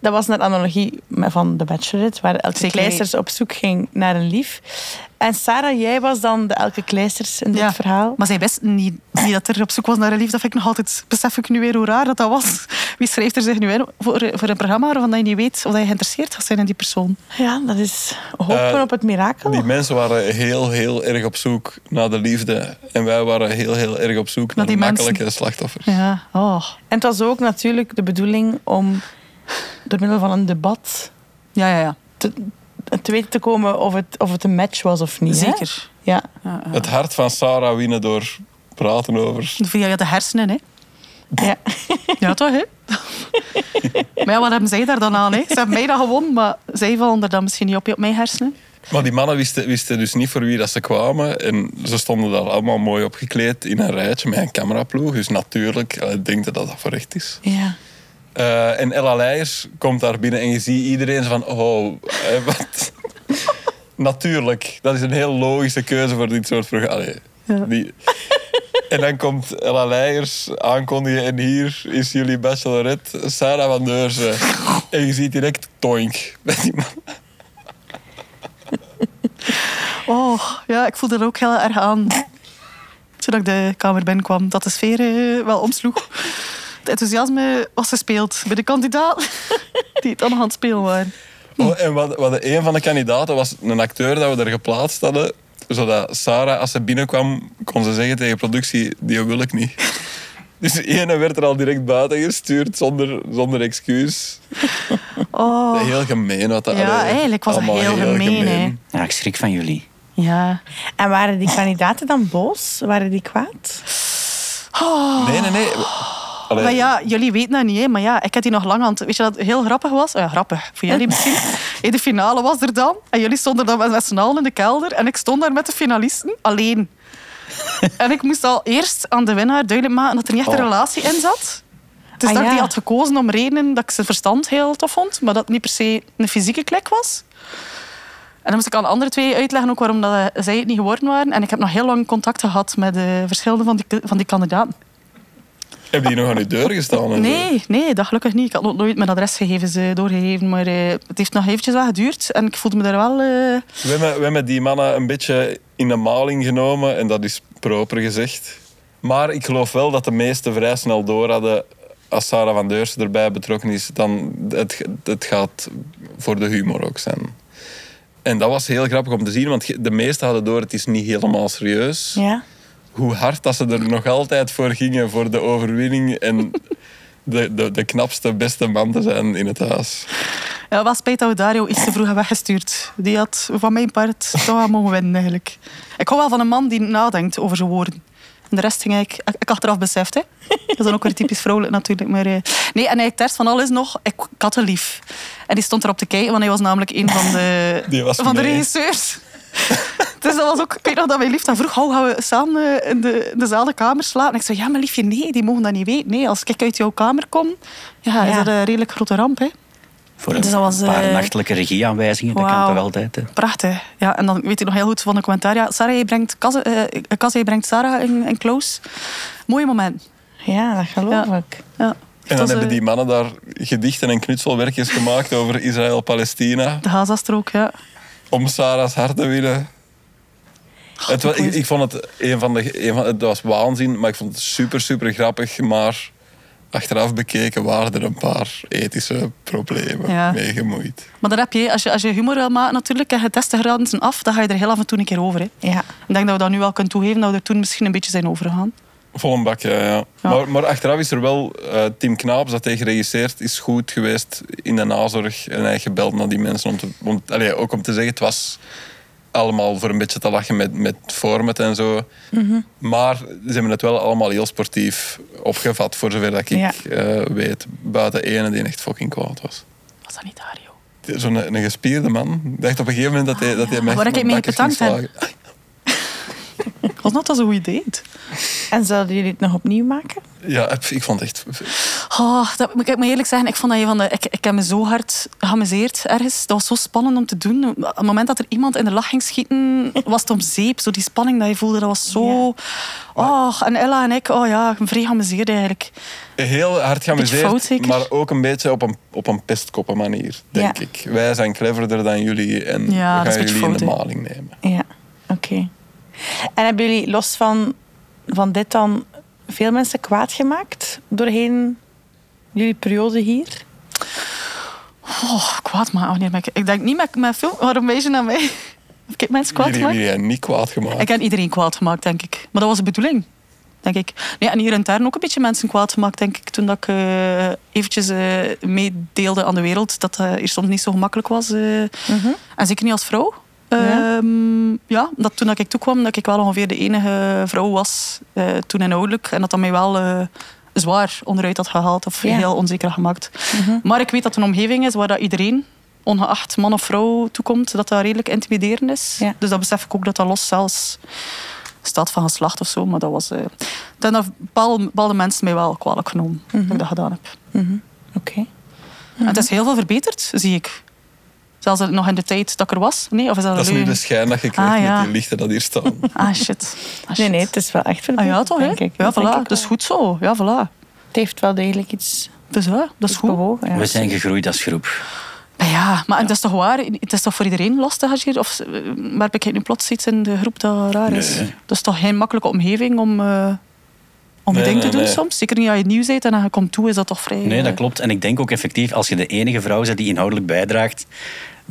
Dat was naar analogie van De Bachelorette, waar Elke okay. Kleisters op zoek ging naar een lief. En Sarah, jij was dan de Elke Kleisters in ja. dit verhaal. Maar zij wist niet, niet dat er op zoek was naar een lief. Dat vind ik nog altijd, besef ik nu weer hoe raar dat dat was. Wie schrijft er zich nu in voor, voor een programma waarvan je niet weet of je geïnteresseerd gaat zijn in die persoon? Ja, dat is hopen uh, op het mirakel. Die mensen waren heel, heel erg op zoek naar de liefde. En wij waren heel, heel erg op zoek naar, naar makkelijke mensen. Slachtoffers. Ja. Oh. En het was ook natuurlijk de bedoeling om... door middel van een debat ja, ja, ja. Te, te weten te komen of het, of het een match was of niet. Zeker. Ja. Ja, ja. Het hart van Sarah winnen door praten over... Via de hersenen, hè. Ja, ja toch, hè? Maar ja, wat hebben zij daar dan aan, hè? Ze hebben mij dat gewonnen, maar zij vallen er dan misschien niet op, op mijn hersenen. Maar die mannen wisten, wisten dus niet voor wie dat ze kwamen. En ze stonden daar allemaal mooi opgekleed in een rijtje met een cameraploeg. Dus natuurlijk, ik denk dat dat voor echt is. Ja. Uh, en Ella Leijers komt daar binnen en je ziet iedereen van... Oh, eh, wat? Natuurlijk. Dat is een heel logische keuze voor dit soort programma's. Ja. En dan komt Ella Leijers aankondigen... En hier is jullie bachelorette Sarah Vandeursen. En je ziet direct toink. Oh, ja, ik voelde er ook heel erg aan. Toen ik de kamer binnenkwam, dat de sfeer eh, wel omsloeg. Het enthousiasme was gespeeld bij de kandidaat die het aan de hand spelen waren. Oh, en wat, wat een van de kandidaten was een acteur dat we er geplaatst hadden, zodat Sarah, als ze binnenkwam, kon ze zeggen tegen productie, die wil ik niet. Dus de ene werd er al direct buiten gestuurd zonder, zonder excuus. Oh. Heel gemeen wat dat Ja, hadden. Eigenlijk was het heel, heel gemeen. gemeen. Ja, ik schrik van jullie. Ja. En waren die kandidaten dan boos? Waren die kwaad? Oh. Nee, nee, nee. Allee. Maar ja, jullie weten dat niet, hè? Maar ja, ik had die nog lang aan het... Weet je dat het heel grappig was? Ja, grappig, voor jullie misschien. De finale was er dan. En jullie stonden dan met z'n allen in de kelder. En ik stond daar met de finalisten, alleen. En ik moest al eerst aan de winnaar duidelijk maken dat er niet echt een relatie in zat. Dus ah, dat ik ja. die had gekozen om redenen dat ik zijn verstand heel tof vond. Maar dat het niet per se een fysieke klik was. En dan moest ik aan de andere twee uitleggen ook waarom dat zij het niet geworden waren. En ik heb nog heel lang contact gehad met de verschillende van die, van die kandidaten. Heb je nog aan uw deur gestaan? Nee, nee, dat gelukkig niet. Ik had nog nooit mijn adresgegevens doorgegeven. Maar het heeft nog eventjes wel geduurd. En ik voelde me daar wel... Uh... We, hebben, we hebben die mannen een beetje in de maling genomen. En dat is proper gezegd. Maar ik geloof wel dat de meesten vrij snel door hadden... als Sarah Vandeursen erbij betrokken is... dan het, het gaat voor de humor ook zijn. En dat was heel grappig om te zien. Want de meesten hadden door, het is niet helemaal serieus. Ja. Hoe hard dat ze er nog altijd voor gingen voor de overwinning en de, de, de knapste, beste man te zijn in het huis. Ja, wel spijt dat we Dario iets te vroeg hebben weggestuurd. Die had van mijn part toch wel mogen winnen eigenlijk. Ik hou wel van een man die nadenkt over zijn woorden. En de rest ging ik, ik, ik achteraf beseft. Hè. Dat is dan ook weer typisch vrouwelijk natuurlijk. Maar, nee, en eigenlijk het van alles nog, ik had een lief. En die stond erop te kijken, want hij was namelijk een van de, van de regisseurs. Dus dat was ook, ik weet nog dat mijn lief dan vroeg, oh, gaan we samen in de, in dezelfde kamer slapen? En ik zei, ja, mijn liefje, nee, die mogen dat niet weten. Nee, als ik uit jouw kamer kom, ja, is ja. dat een redelijk grote ramp, hè. Voor een dus dat was, paar uh, nachtelijke regieaanwijzingen, wow, dat kan toch altijd. Hè? Prachtig. Ja, en dan weet je nog heel goed van de commentaar. Ja, Sarah, je brengt, Kas, uh, Kas, je brengt Sarah in, in Close. Mooi moment. Ja, dat geloof ja. ik. Ja. En dan hebben die mannen daar gedichten en knutselwerkjes gemaakt over Israël-Palestina. De Gazastrook, ja. Om Sarah's hart te winnen. Oh, het was, ik, ik vond het een van de... Een van, het was waanzin, maar ik vond het super, super grappig. Maar achteraf bekeken waren er een paar ethische problemen ja. mee gemoeid. Maar dat heb je, als je, als je humor wil maken natuurlijk en je test de grenzen af, dan ga je er heel af en toe een keer over. Hè. Ja. Ik denk dat we dat nu wel kunnen toegeven, dat we er toen misschien een beetje zijn overgegaan. Vol een bak, ja. ja. ja. Maar, maar achteraf is er wel... Uh, Tim Knaaps, dat hij geregisseerd is goed geweest in de nazorg. En hij gebeld naar die mensen om te... Om, allez, ook om te zeggen, het was allemaal voor een beetje te lachen met, met format en zo. Mm-hmm. Maar ze hebben het wel allemaal heel sportief opgevat, voor zover dat ik ja. uh, weet. Buiten ene die echt fucking kwaad was. Was dat niet Dario? Zo'n een gespierde man. Ik dacht op een gegeven moment dat hij, oh, dat hij ja. mij... Waar ik mee bedankt heb. Ik was net als een goede date. En zouden jullie het nog opnieuw maken? Ja, ik vond het echt... Oh, dat, ik moet eerlijk zeggen, ik vond dat je van de... Ik, ik heb me zo hard geamuseerd ergens. Dat was zo spannend om te doen. Op het moment dat er iemand in de lach ging schieten, was het om zeep. Zo die spanning dat je voelde, dat was zo... Ja. Oh, en Ella en ik, oh ja, ik ben vrij geamuseerd eigenlijk. Heel hard geamuseerd, maar ook een beetje op een, op een pestkoppen manier, denk ja. ik. Wij zijn cleverder dan jullie en ja, we gaan jullie fout, in de maling nemen. Ja, oké. Okay. En hebben jullie los van, van dit dan veel mensen kwaad gemaakt doorheen jullie periode hier? Oh, kwaad maken? Oh, nee, maar ik, ik denk niet met, met film. Waarom wees je naar mij? Ik heb mensen kwaad gemaakt. Jullie hebben niet kwaad gemaakt. Ik heb iedereen kwaad gemaakt, denk ik. Maar dat was de bedoeling, denk ik. Nee, en hier intern ook een beetje mensen kwaad gemaakt, denk ik. Toen dat ik uh, eventjes uh, meedeelde aan de wereld dat het uh, hier soms niet zo gemakkelijk was. Uh, mm-hmm. En zeker niet als vrouw. Ja, um, ja dat toen ik toekwam, dat ik wel ongeveer de enige vrouw was uh, toen inhoudelijk. En dat dat mij wel uh, zwaar onderuit had gehaald of ja. heel onzeker gemaakt. Mm-hmm. Maar ik weet dat het een omgeving is waar dat iedereen, ongeacht man of vrouw, toekomt, dat dat redelijk intimiderend is. Ja. Dus dat besef ik ook, dat dat los zelfs staat van geslacht of zo. Maar dat was... Uh, dat hebben bepaalde mensen mij wel kwalijk genomen, mm-hmm. dat ik dat gedaan heb. Mm-hmm. Oké. Okay. Mm-hmm. Het is heel veel verbeterd, zie ik. Zelfs nog in de tijd dat ik er was? Nee, of is dat, dat is nu de schijn dat je krijgt ah, ja. met die lichten dat hier staan. Ah shit. ah, shit. Nee, nee, het is wel echt verbeterd, ah, ja, toch, denk he? ik. Ja, voilà. Dat is goed zo. Ja, voilà. Het heeft wel degelijk iets... Dus ja, dat is goed. Bewogen, ja. We zijn gegroeid als groep. Ja, maar ja. het is toch waar? Het is toch voor iedereen lastig als je... Of merk ik nu plots iets in de groep dat raar is? Nee. Dat is toch geen makkelijke omgeving om... Uh, Om je nee, ding nee, te doen nee. soms. Zeker niet als je nieuw bent en dan je komt toe, is dat toch vrij... Nee, dat klopt. En ik denk ook effectief, als je de enige vrouw bent die inhoudelijk bijdraagt,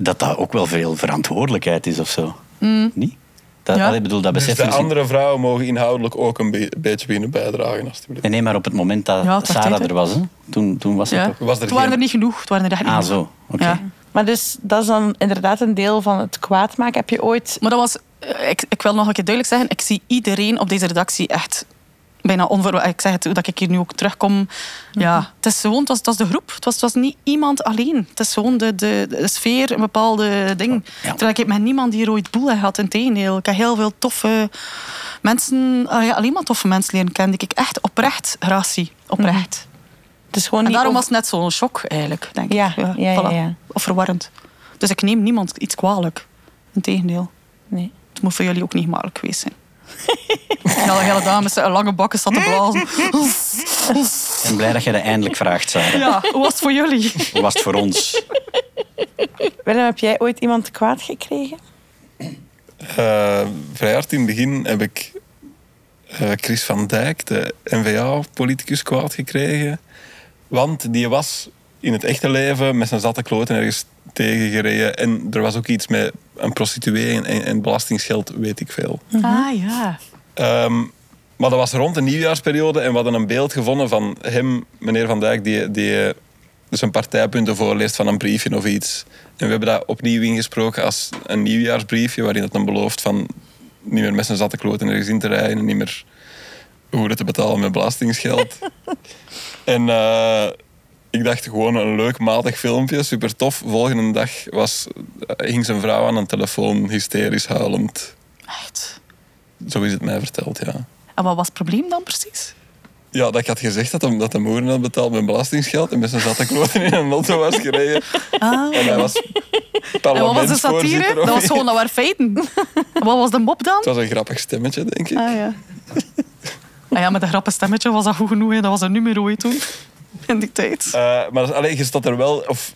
dat dat ook wel veel verantwoordelijkheid is of zo. Mm. Niet? Dat, ja. ik bedoel, dat besef dus de misschien... andere vrouwen mogen inhoudelijk ook een be- beetje binnen bijdragen. Alstublieft. Nee, maar op het moment dat ja, Sarah tijd, er was, hè? Toen, toen was ja. het toch... Was er toen waren geen... er niet genoeg. Toen waren er echt niet ah, genoeg. Zo. Oké. Okay. Ja. Maar dus, dat is dan inderdaad een deel van het kwaad maken. Heb je ooit... Maar dat was... Ik, ik wil nog een keer duidelijk zeggen, ik zie iedereen op deze redactie echt... Bijna onvoorwaardelijk. Ik zeg het, dat ik hier nu ook terugkom. Ja, het is gewoon, het was, het was de groep. Het was, het was niet iemand alleen. Het is gewoon de, de, de sfeer, een bepaalde ding. Ja. Terwijl ik heb met niemand die rode boel had. Integendeel, ik heb heel veel toffe mensen, alleen maar toffe mensen leren kennen, die ik echt oprecht graag zie. Oprecht. Het is gewoon en daarom was het net zo'n shock, eigenlijk, denk ja, ik. Ja, ja, voilà. ja, ja. Of verwarrend. Dus ik neem niemand iets kwalijk. Integendeel. Nee. Het moet voor jullie ook niet gemakkelijk geweest zijn. Ja, hele dames met lange bakken zat te blazen. Ik ben blij dat je dat eindelijk vraagt, Sarah. Ja, hoe was het voor jullie? Hoe was het voor ons? Willem, heb jij ooit iemand kwaad gekregen? Uh, vrij hard in het begin heb ik uh, Chris van Dijk, de N V A-politicus, kwaad gekregen. Want die was in het echte leven met zijn zatte kloten ergens tegengereden. En er was ook iets met een prostituee en, en belastingsgeld, weet ik veel. Ah, ja. Um, maar dat was rond de nieuwjaarsperiode en we hadden een beeld gevonden van hem, meneer Van Dijk, die, die zijn partijpunten voorleest van een briefje of iets. En we hebben dat opnieuw ingesproken als een nieuwjaarsbriefje, waarin het dan belooft van niet meer met zijn zatte kloten ergens in te rijden en niet meer hoe dat te betalen met belastingsgeld. En uh, ik dacht gewoon een leuk matig filmpje, super tof. Volgende dag was, hing zijn vrouw aan een telefoon, hysterisch huilend. Echt? Zo is het mij verteld, ja. En wat was het probleem dan precies? Ja, dat ik had gezegd dat, hem, dat de moeder had betaald met belastingsgeld en met zijn zattenkloten in een auto was gereden. Ah. En hij was parlementsvoorzitter. En wat was de satire? Dat was gewoon naar waar feiten. En wat was de mop dan? Het was een grappig stemmetje, denk ik. Ah ja. Ah ja, met een grappig stemmetje was dat goed genoeg. Hè. Dat was een nummer ooit toen, in die tijd. Uh, maar alleen, je staat er wel of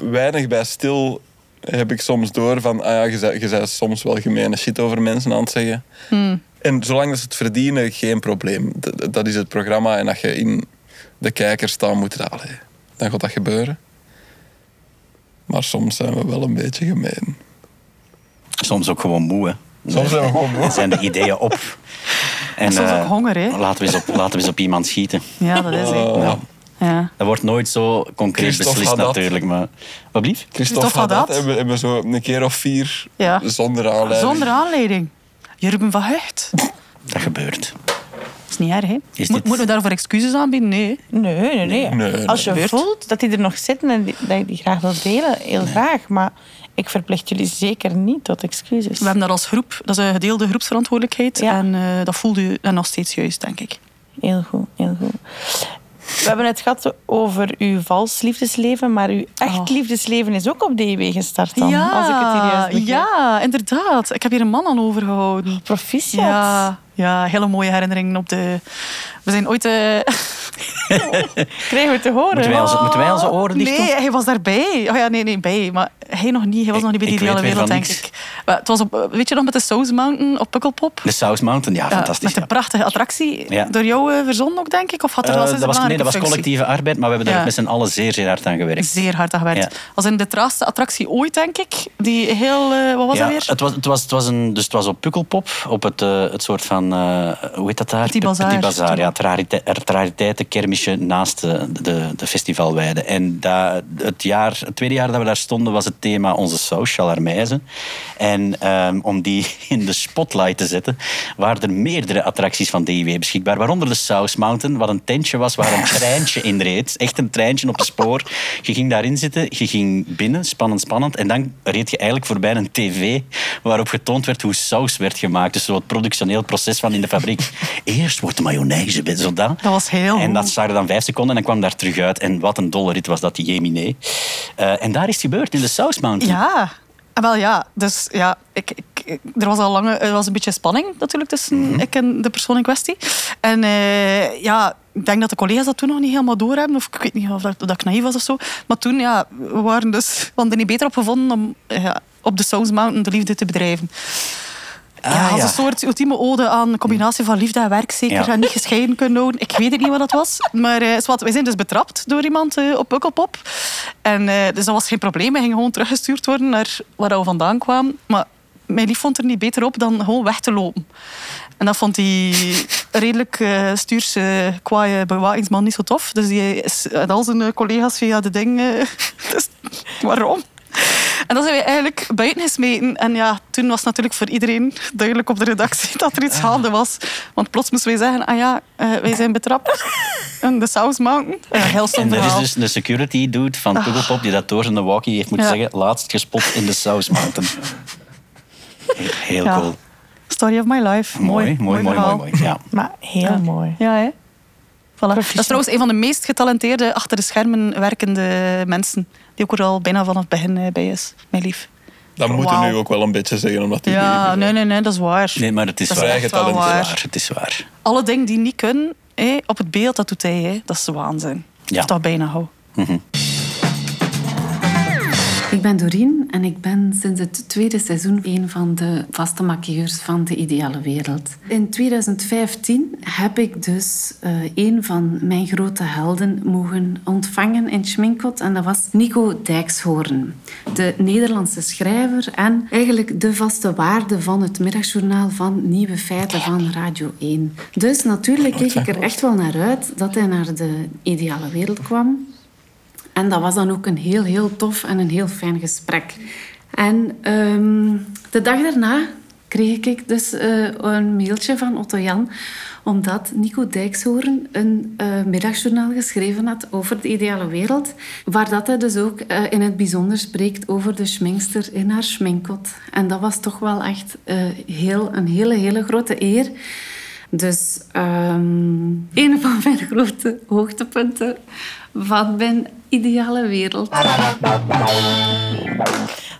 weinig bij stil, heb ik soms door. Van, ah ja, je zei, je zei soms wel gemene shit over mensen aan het zeggen. Hmm. En zolang dat ze het verdienen, geen probleem. Dat, dat is het programma. En als je in de kijker staat, moet het allee, dan gaat dat gebeuren. Maar soms zijn we wel een beetje gemeen. Soms ook gewoon moe, hè. Soms zijn we gewoon moe. Dan zijn de ideeën op. En, en soms ook uh, honger, hè. Laten we, eens op, laten we eens op iemand schieten. Ja, dat is het. Uh, ja. Ja. Dat wordt nooit zo concreet Christophe beslist Haddad. Natuurlijk, maar... Wat blieft? Christophe Haddad hebben, hebben we zo een keer of vier ja. zonder aanleiding. Zonder aanleiding. Jurgen van Hecht. Dat gebeurt. Dat is niet erg, hè? Dit... Mo- moeten we daarvoor excuses aanbieden? Nee. Nee, nee, nee. nee, nee. Als je gebeurt. Voelt dat die er nog zitten en die, dat je die graag wil delen, heel nee. graag. Maar ik verplicht jullie zeker niet tot excuses. We hebben dat als groep. Dat is een gedeelde groepsverantwoordelijkheid. Ja. En uh, dat voelde je nog steeds juist, denk ik. Heel goed, heel goed. We hebben het gehad over uw vals liefdesleven, maar uw echt oh. liefdesleven is ook op D I W gestart dan, ja, als ik het hier juist begrijp. Ja, inderdaad. Ik heb hier een man aan overgehouden. Proficiat. Ja, ja, hele mooie herinneringen op de... We zijn ooit... Uh... Kregen we te horen. Moeten wij onze, moeten wij onze oren dicht doen? Nee, hij was daarbij. Oh ja, nee, nee, bij. Maar hij nog niet. Hij was ik, nog niet bij Die Ideale Wereld, denk niks. Ik. Maar het was op, weet je nog, met de South Mountain op Pukkelpop? De South Mountain, ja, fantastisch. Met een ja. prachtige attractie. Ja. Door jou uh, verzonnen ook, denk ik? Of had er uh, dat was, nee, dat functie? Was collectieve arbeid, maar we hebben ja. er met z'n allen zeer, zeer hard aan gewerkt. Zeer hard aan gewerkt. Ja. Was in de traagste attractie ooit, denk ik. Die heel... Uh, wat was ja, dat weer? Het was, het was, het was een, dus het was op Pukkelpop, op het, uh, het soort van... Uh, hoe heet dat daar? Petit Bazaar. Petit Bazaar, ja. Het rariteitenkermisje naast de, de, de festivalweide. En dat, het, jaar, het tweede jaar dat we daar stonden was het thema Onze Saus, Chalarmijzen. En um, om die in de spotlight te zetten, waren er meerdere attracties van D I W beschikbaar. Waaronder de South Mountain, wat een tentje was waar een treintje in reed. Echt een treintje op het spoor. Je ging daarin zitten, je ging binnen, spannend, spannend. En dan reed je eigenlijk voorbij een tv waarop getoond werd hoe saus werd gemaakt. Dus zo het productioneel proces van in de fabriek. Eerst wordt de mayonaise, zodat. Dat was heel en dat zag dan vijf seconden en dan kwam daar terug uit. En wat een dolle rit was dat, die Jemine. Uh, en daar is het gebeurd, in de South Mountain. Ja, wel ja. Dus ja, ik, ik, er was al lange, er was een beetje spanning natuurlijk tussen mm-hmm. ik en de persoon in kwestie. En uh, ja, ik denk dat de collega's dat toen nog niet helemaal door hebben. Of ik weet niet of dat, dat ik naïef was of zo. Maar toen, ja, we waren dus, we er niet beter op gevonden om ja, op de South Mountain de liefde te bedrijven. Ja, als een soort ultieme ode aan een combinatie van liefde en werk, zeker. Ja. En niet gescheiden kunnen houden. Ik weet niet wat dat was. Maar uh, zwart, wij zijn dus betrapt door iemand uh, op Pukkelpop. En, uh, dus dat was geen probleem. We gingen gewoon teruggestuurd worden naar waar we vandaan kwamen. Maar mijn lief vond er niet beter op dan gewoon weg te lopen. En dat vond die redelijk uh, stuurse, uh, kwaaie bewakingsman niet zo tof. Dus die is uh, al zijn uh, collega's via de ding... Uh, dus, waarom? En dan zijn we eigenlijk buiten gesmeten. En ja, toen was natuurlijk voor iedereen duidelijk op de redactie dat er iets gaande was. Want plots moesten wij zeggen, ah ja, uh, wij zijn betrapt. In de South Mountain. Uh, heel en er is dus een security dude van ah. Pukkelpop die dat door zijn walkie heeft moeten ja. zeggen, laatst gespot in de South Mountain. Heel, heel ja. cool. Story of my life. Mooi, mooi, mooi, mooi. mooi, mooi, mooi. Ja. Maar heel ja. mooi. Ja, hè? Voilà. Dat is trouwens een van de meest getalenteerde, achter de schermen werkende mensen. Die ook er al bijna vanaf het begin bij is. Mijn lief. Dat wow. moeten we nu ook wel een beetje zeggen. Omdat die ja, leven, nee, nee, nee, dat is waar. Nee, maar het is, dat waar. Is echt wel waar. waar. Het is waar. Alle dingen die niet kunnen, hé, op het beeld, dat doet hij. Hé. Dat is waanzin. Ja. Of dat bijna hou. Mm-hmm. Ik ben Dorien en ik ben sinds het tweede seizoen een van de vaste maquilleurs van De Ideale Wereld. In tweeduizend vijftien heb ik dus uh, een van mijn grote helden mogen ontvangen in Schminkot. En dat was Nico Dijkshoorn, de Nederlandse schrijver en eigenlijk de vaste waarde van het middagjournaal van Nieuwe Feiten van Radio één. Dus natuurlijk keek ik er echt wel naar uit dat hij naar De Ideale Wereld kwam. En dat was dan ook een heel, heel tof en een heel fijn gesprek. En um, de dag daarna kreeg ik dus uh, een mailtje van Otto Jan, omdat Nico Dijkshoorn een uh, middagjournaal geschreven had over de ideale wereld, waar dat hij dus ook uh, in het bijzonder spreekt over de schminkster in haar schminkkot. En dat was toch wel echt uh, heel, een hele, hele grote eer. Dus um, een van mijn grote hoogtepunten van mijn ideale wereld.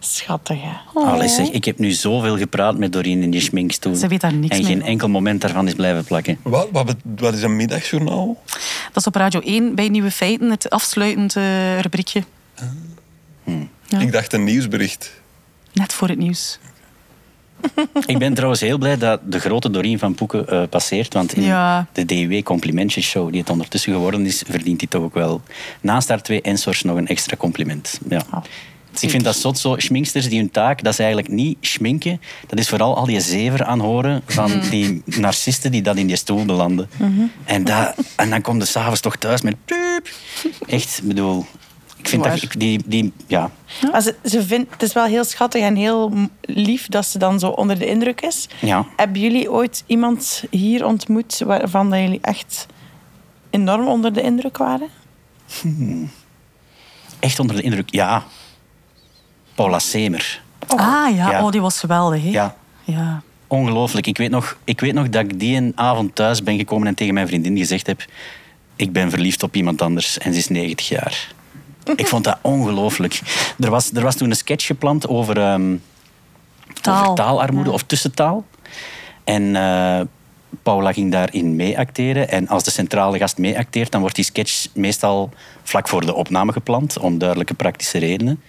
Schattig, hè? Oh. Allee, zeg, ik heb nu zoveel gepraat met Dorien in die schminkstoel. Ze weet daar niks En geen mee. enkel moment daarvan is blijven plakken. Wat, wat, wat is een middagjournaal? Dat is op Radio één bij Nieuwe Feiten, het afsluitend uh, rubriekje. Ah. Hmm. Ja. Ik dacht een nieuwsbericht. Net voor het nieuws. Ik ben trouwens heel blij dat de grote Dorien van Poeken uh, passeert. Want in ja. de D W complimentjes-show die het ondertussen geworden is, verdient hij toch ook wel naast haar twee ensors nog een extra compliment. Ja. Oh, ik vind dat zot zo. Schminksters die hun taak, dat is eigenlijk niet schminken. Dat is vooral al die zever aanhoren van mm. die narcisten die dat in die stoel belanden. Mm-hmm. En, dat, en dan komt de s'avonds toch thuis met... Echt, bedoel... Ik vind dat ik die, die, ja. ja. Ze, ze vindt, het is wel heel schattig en heel lief dat ze dan zo onder de indruk is. Ja. Hebben jullie ooit iemand hier ontmoet waarvan dat jullie echt enorm onder de indruk waren? Hmm. Echt onder de indruk, ja. Paula Semer. Oh. Ah ja. ja, oh die was geweldig. He? Ja. ja. Ongelooflijk. Ik weet, nog, ik weet nog dat ik die een avond thuis ben gekomen en tegen mijn vriendin gezegd heb: ik ben verliefd op iemand anders en ze is negentig jaar. Ik vond dat ongelooflijk. Er was, er was toen een sketch gepland over, um, taal. over taalarmoede ja. of tussentaal. En uh, Paula ging daarin mee acteren. En als de centrale gast mee acteert, dan wordt die sketch meestal vlak voor de opname gepland. Om duidelijke praktische redenen.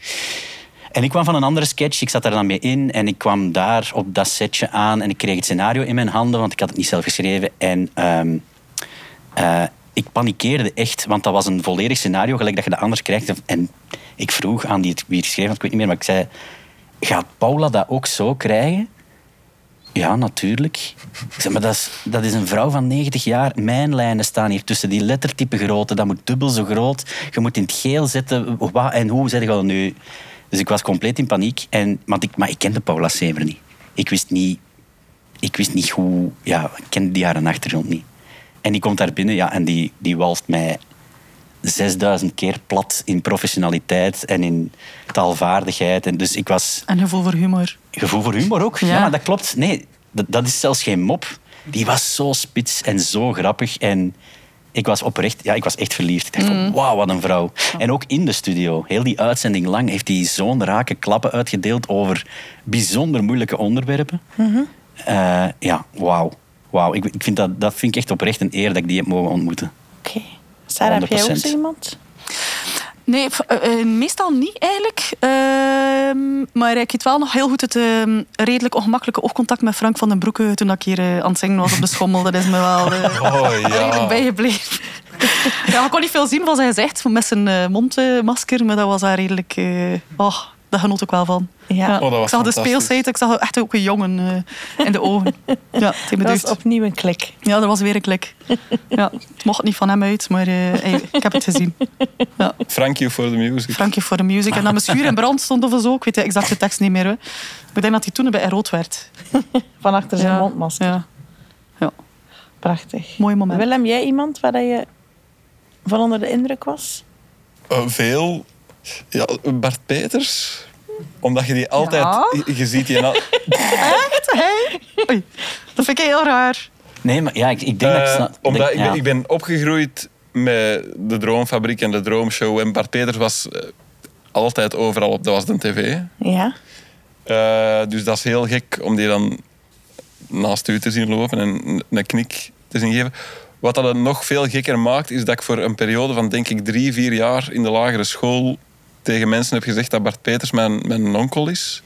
En ik kwam van een andere sketch. Ik zat daar dan mee in. En ik kwam daar op dat setje aan. En ik kreeg het scenario in mijn handen, want ik had het niet zelf geschreven. En... Um, uh, Ik panikeerde echt, want dat was een volledig scenario, gelijk dat je dat anders krijgt. En ik vroeg aan die het wie het schreef, want ik weet niet meer, maar ik zei... Gaat Paula dat ook zo krijgen? Ja, natuurlijk. Ik zei, maar dat is, dat is een vrouw van negentig jaar. Mijn lijnen staan hier tussen die lettertype grootte. Dat moet dubbel zo groot. Je moet in het geel zetten. Wat en hoe zeg je dat nu? Dus ik was compleet in paniek. En, maar, ik, maar ik kende Paula Sever niet. Ik wist niet... Ik wist niet hoe... Ja, ik kende die haar achtergrond niet. En die komt daar binnen ja, en die, die walst mij zesduizend keer plat in professionaliteit en in taalvaardigheid. En dus ik was... En gevoel voor humor. Gevoel voor humor ook? Ja, ja maar dat klopt. Nee, dat, dat is zelfs geen mop. Die was zo spits en zo grappig. En ik was oprecht... Ja, ik was echt verliefd. Ik dacht van, mm. wauw, wat een vrouw. Ja. En ook in de studio. Heel die uitzending lang heeft hij zo'n rake klappen uitgedeeld over bijzonder moeilijke onderwerpen. Mm-hmm. Uh, ja, wauw. Wauw, ik, ik vind dat, dat vind ik echt oprecht een eer dat ik die heb mogen ontmoeten. Oké. Okay. Sarah, honderd procent. Heb jij ook zo iemand? Nee, uh, uh, meestal niet eigenlijk. Uh, maar ik had wel nog heel goed het uh, redelijk ongemakkelijke oogcontact met Frank van den Broeke toen ik hier uh, aan het zingen was op de schommel. Dat is me wel uh, oh, ja. redelijk bijgebleven. Ja, ik kon niet veel zien van zijn gezicht met zijn uh, mondmasker, uh, maar dat was daar redelijk... Uh, oh, daar genoot ik wel van. Ja. Oh, ik zag de speelsite, ik zag echt ook een jongen uh, in de ogen. Ja, dat was opnieuw een klik. Ja, er was weer een klik. Ja, het mocht niet van hem uit, maar uh, hey, ik heb het gezien. Ja. Thank you for the music. Thank you for the music. En dan mijn schuur in brand stond of zo. Ik weet de exacte tekst niet meer. Hè. Ik denk dat hij toen bij rood werd. Van achter zijn ja. mondmasker. Ja. ja. Prachtig. Mooi moment. Willem, jij iemand waar je van onder de indruk was? Uh, veel. Ja, Bart Peters... Omdat je die altijd... Ja. Je ziet die... Al... Echt? Hey. Oei, dat vind ik heel raar. Nee, maar ja, ik, ik denk uh, dat ik... Snap, omdat denk, ik, ben, ja. ik ben opgegroeid met de Droomfabriek en de Droomshow. En Bart Peters was uh, altijd overal op. Dat was de tv. Ja. Uh, dus dat is heel gek om die dan naast u te zien lopen en een knik te zien geven. Wat dat nog veel gekker maakt, is dat ik voor een periode van denk ik drie, vier jaar in de lagere school... tegen mensen heb gezegd dat Bart Peters mijn, mijn onkel is.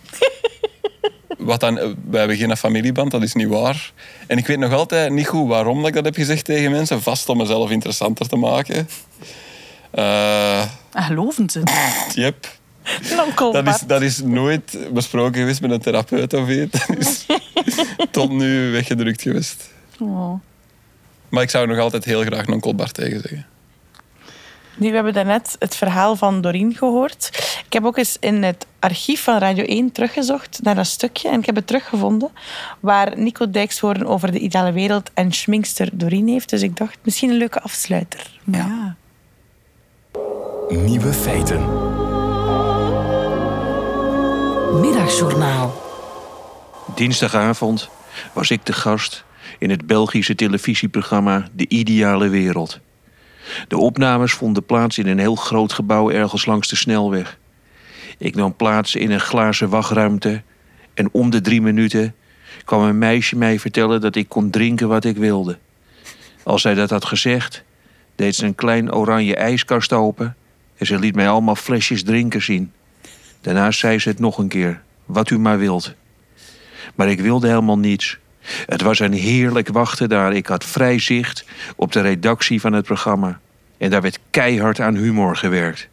Wat dan, wij hebben geen familieband, dat is niet waar. En ik weet nog altijd niet goed waarom ik dat heb gezegd tegen mensen. Vast om mezelf interessanter te maken. Uh, Geloven ze? Yep. Dat is, dat is nooit besproken geweest met een therapeut of iets. Dat is tot nu weggedrukt geweest. Oh. Maar ik zou nog altijd heel graag onkel Bart tegen zeggen. Nu, we hebben daarnet het verhaal van Dorien gehoord. Ik heb ook eens in het archief van Radio één teruggezocht naar dat stukje. En ik heb het teruggevonden waar Nico Dijkshoorn over De Ideale Wereld en schminkster Dorien heeft. Dus ik dacht, misschien een leuke afsluiter. Maar ja. Nieuwe feiten. Middagjournaal. Dinsdagavond was ik de gast in het Belgische televisieprogramma De Ideale Wereld. De opnames vonden plaats in een heel groot gebouw ergens langs de snelweg. Ik nam plaats in een glazen wachtruimte en om de drie minuten kwam een meisje mij vertellen dat ik kon drinken wat ik wilde. Als zij dat had gezegd, deed ze een klein oranje ijskast open en ze liet mij allemaal flesjes drinken zien. Daarna zei ze het nog een keer, wat u maar wilt. Maar ik wilde helemaal niets. Het was een heerlijk wachten daar. Ik had vrij zicht op de redactie van het programma. En daar werd keihard aan humor gewerkt.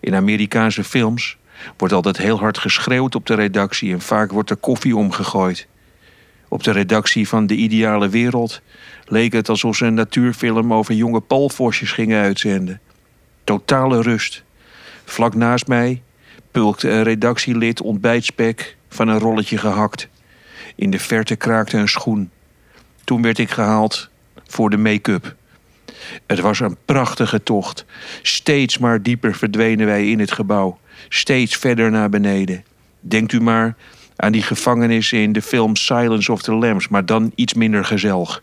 In Amerikaanse films wordt altijd heel hard geschreeuwd op de redactie en vaak wordt er koffie omgegooid. Op de redactie van De Ideale Wereld leek het alsof ze een natuurfilm over jonge palvosjes gingen uitzenden. Totale rust. Vlak naast mij pulkte een redactielid ontbijtspek van een rolletje gehakt. In de verte kraakte een schoen. Toen werd ik gehaald voor de make-up. Het was een prachtige tocht. Steeds maar dieper verdwenen wij in het gebouw. Steeds verder naar beneden. Denkt u maar aan die gevangenissen in de film Silence of the Lambs, maar dan iets minder gezellig.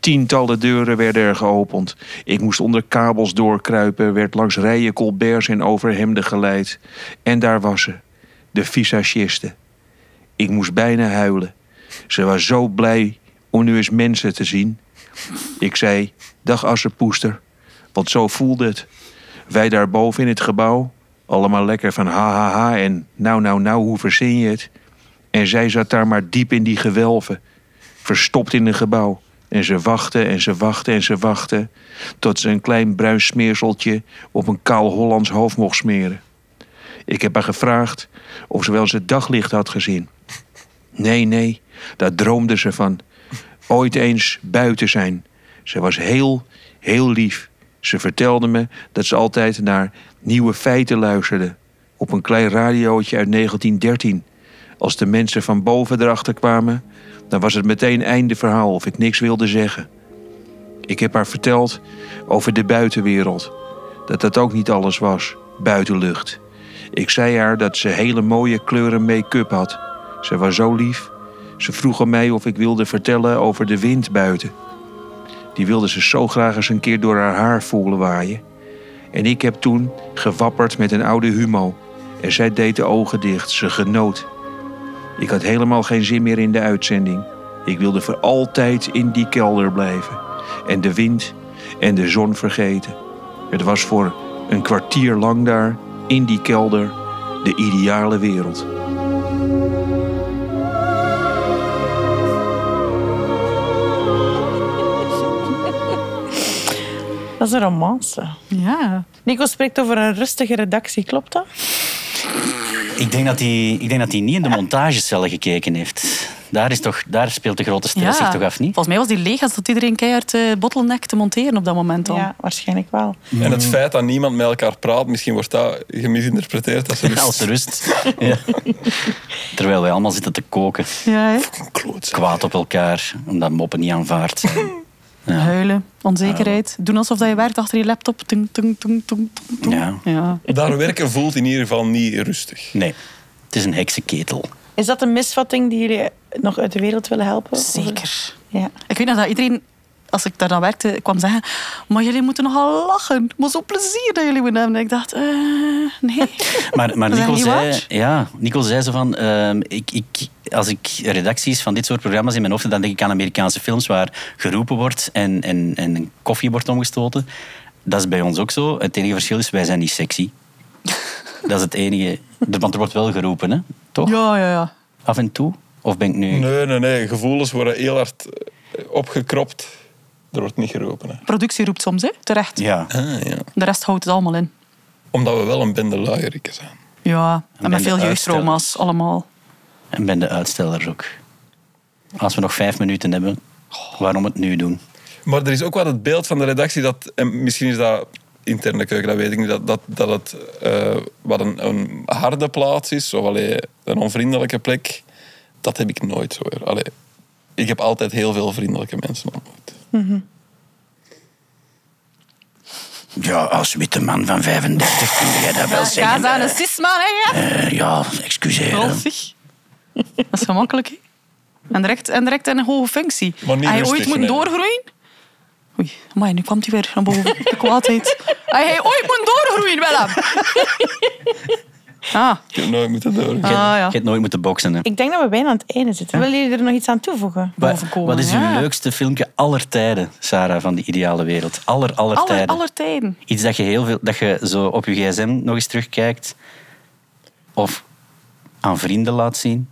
Tientallen deuren werden er geopend. Ik moest onder kabels doorkruipen, werd langs rijen colberts en overhemden geleid. En daar was ze, de visagiste. Ik moest bijna huilen. Ze was zo blij om nu eens mensen te zien. Ik zei, dag assenpoester, want zo voelde het. Wij daarboven in het gebouw, allemaal lekker van ha ha ha en nou nou nou, hoe verzin je het? En zij zat daar maar diep in die gewelven, verstopt in een gebouw. En ze wachtte en ze wachtte en ze wachtte tot ze een klein bruin smeerseltje op een kaal Hollands hoofd mocht smeren. Ik heb haar gevraagd of ze wel eens het daglicht had gezien. Nee, nee, daar droomde ze van. Ooit eens buiten zijn. Ze was heel, heel lief. Ze vertelde me dat ze altijd naar Nieuwe Feiten luisterde. Op een klein radiootje uit negentien dertien. Als de mensen van boven erachter kwamen, dan was het meteen einde verhaal of ik niks wilde zeggen. Ik heb haar verteld over de buitenwereld. Dat dat ook niet alles was, buitenlucht. Ik zei haar dat ze hele mooie kleuren make-up had. Ze was zo lief. Ze vroeg aan mij of ik wilde vertellen over de wind buiten. Die wilde ze zo graag eens een keer door haar haar voelen waaien. En ik heb toen gewapperd met een oude humo. En zij deed de ogen dicht. Ze genoot. Ik had helemaal geen zin meer in de uitzending. Ik wilde voor altijd in die kelder blijven. En de wind en de zon vergeten. Het was voor een kwartier lang daar, in die kelder, de ideale wereld. Dat is een romance. Ja. Nico spreekt over een rustige redactie, klopt dat? Ik denk dat hij, ik denk dat hij niet in de montagecellen gekeken heeft. Daar, is toch, daar speelt de grote stress ja. zich toch af, niet? Volgens mij was die leeg als dat iedereen keihard uh, bottleneck te monteren op dat moment al. Ja, waarschijnlijk wel. Mm. En het feit dat niemand met elkaar praat, misschien wordt dat gemisinterpreteerd als rust. Als rust. Ja. Terwijl wij allemaal zitten te koken. Ja, hè? Kwaad op elkaar, omdat moppen niet aanvaard zijn. Ja. Huilen, onzekerheid. Doen alsof je werkt achter je laptop. Tung, tung, tung, tung, tung. Ja. Ja. Daar werken voelt in ieder geval niet rustig. Nee, het is een heksenketel. Is dat een misvatting die jullie nog uit de wereld willen helpen? Zeker. Ja. Ik weet nog dat iedereen, als ik daar dan werkte, kwam zeggen... Maar jullie moeten nogal lachen. Maar zo'n plezier dat jullie moeten hebben. En ik dacht, uh, nee. maar maar Nico, zei, ja, Nico zei zo van... Uh, ik, ik, als ik redacties van dit soort programma's in mijn hoofd heb, dan denk ik aan Amerikaanse films waar geroepen wordt en, en, en een koffie wordt omgestoten. Dat is bij ons ook zo. Het enige verschil is, wij zijn niet sexy. Dat is het enige. Want er wordt wel geroepen, hè? Toch? Ja, ja, ja. Af en toe? Of ben ik nu... Nee, nee, nee. Gevoelens worden heel hard opgekropt. Er wordt niet geroepen. Hè. Productie roept soms, hè? Terecht. Ja. Ah, ja. De rest houdt het allemaal in. Omdat we wel een bende luierikken zijn. Ja, en, en met veel jeugdtrauma's allemaal. En bende uitstellers ook. Als we nog vijf minuten hebben, waarom het nu doen? Maar er is ook wat het beeld van de redactie dat... En misschien is dat... interne keuken, dat weet ik niet, dat, dat, dat het uh, wat een, een harde plaats is, of allee, een onvriendelijke plek, dat heb ik nooit zo. Allee, ik heb altijd heel veel vriendelijke mensen ontmoet. Mm-hmm. Ja, als witte man van vijfendertig kun jij dat wel zeggen. Ja, dat is een cisman, hè? Uh, ja, excuseer. Rolfig. Dat is gemakkelijk, hè? En direct, en direct een hoge functie. Maar niet hij rustig, ooit moet nee. doorgroeien? Oei, amai, nu kwam hij weer naar boven. De kwaadheid. Hij ooit moet doorgroeien, Willem. Ah. Ik heb nooit moeten doorgroeien. Ah, ja. Ik heb nooit moeten boksen. Hè. Ik denk dat we bijna aan het einde zitten. Willen jullie er nog iets aan toevoegen? Bovenkomen, wat is uw ja. leukste filmpje aller tijden, Sarah, van De Ideale Wereld? Aller, aller, aller tijden. Aller tijden. Iets dat je, heel veel, dat je zo op je gsm nog eens terugkijkt. Of aan vrienden laat zien.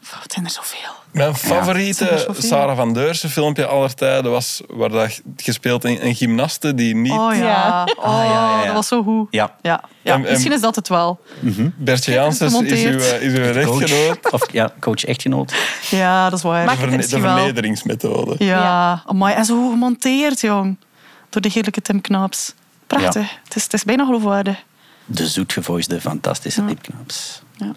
Wat zijn er zoveel? Mijn favoriete ja, zoveel. Sarah Vandeursen filmpje aller tijden was waar dat gespeeld in een gymnaste die niet... Oh ja, oh, ah, ja, ja, ja. dat was zo goed. Ja. Ja. Ja. En, en, misschien is dat het wel. Mm-hmm. Bert Janssens is uw, is uw rechtgenoot. Of ja, coach echtgenoot. Ja, dat is waar. De, verne- de vernederingsmethode. Ja, ja. Amai, en zo gemonteerd, jong. Door de heerlijke Tim Knaaps. Prachtig. Ja. Het, is, het is bijna geloofwaardig. De zoetgevoisde, fantastische ja. Tim Knaaps. Ja.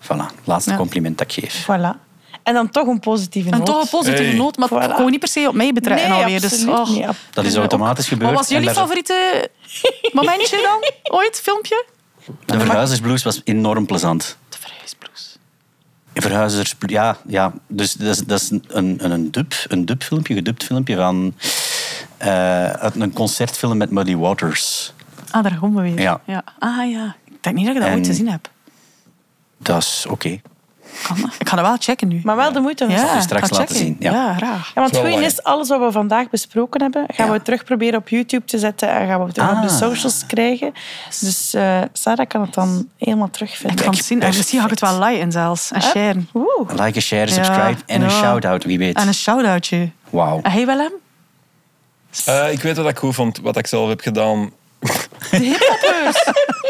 Voilà, laatste ja. compliment dat ik geef. Voilà. En dan toch een positieve noot. En toch een positieve hey. noot, maar voilà. Gewoon niet per se op mij betrekken nee, alweer. Dus, oh. niet, ja. Dat is automatisch gebeurd. Wat was jullie favoriete momentje dan? Ooit, filmpje? De verhuizersblues was enorm plezant. De verhuizersblues. Verhuizersblues, ja. ja. Dus dat is, dat is een, een dub, een dub filmpje, gedubt filmpje van... Uh, uit een concertfilm met Muddy Waters. Ah, daar komen we weer. Ja. ja. Ah ja. Ik denk niet dat ik dat en... ooit gezien heb. Dat is oké. Okay. Ik ga dat wel checken nu. Maar wel de moeite. Ja, dat je straks laten checken. Zien. Ja, ja graag. Ja, want het goede is, alles wat we vandaag besproken hebben, gaan ja. we terug proberen op YouTube te zetten en gaan we terug ah. op de socials krijgen. Dus uh, Sarah kan het dan helemaal terugvinden. Ik kan het zien. En misschien ga ik het wel liken zelfs. En sharen. Like, en share, subscribe en ja. een shout-out, wie weet. En een shout-outje. Wauw. En hey Willem? Uh, ik weet wat ik goed vond, wat ik zelf heb gedaan. De hiphoppers.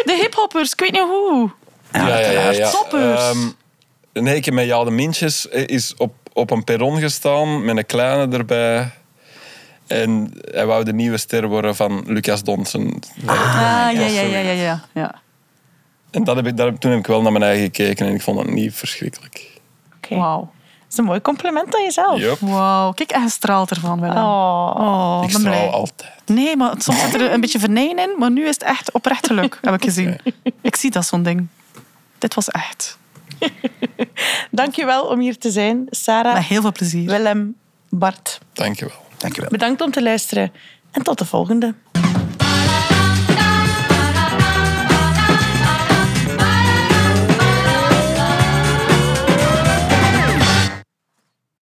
De hiphoppers, ik weet niet hoe. Ja, ja, ja, ja. Toppers. Um, nee, ik heb met jou de Mintjes is op, op een perron gestaan met een kleine erbij. En hij wou de nieuwe ster worden van Lucas Donsen. Ah, ja, ja, ja, ja, ja, ja. En dat heb ik, dat, toen heb ik wel naar mijn eigen gekeken en ik vond dat niet verschrikkelijk. Okay. Wauw. Dat is een mooi compliment aan jezelf. Yep. Wauw, kijk, en je straalt ervan wel. Oh, oh, ik straal blij. Altijd. Nee, maar soms zit er een beetje venijn in, maar nu is het echt oprecht geluk, heb ik gezien. Okay. Ik zie dat zo'n ding. Dit was echt. Dankjewel om hier te zijn, Sarah. Met heel veel plezier. Willem, Bart. Dankjewel. Dankjewel. Bedankt om te luisteren en tot de volgende.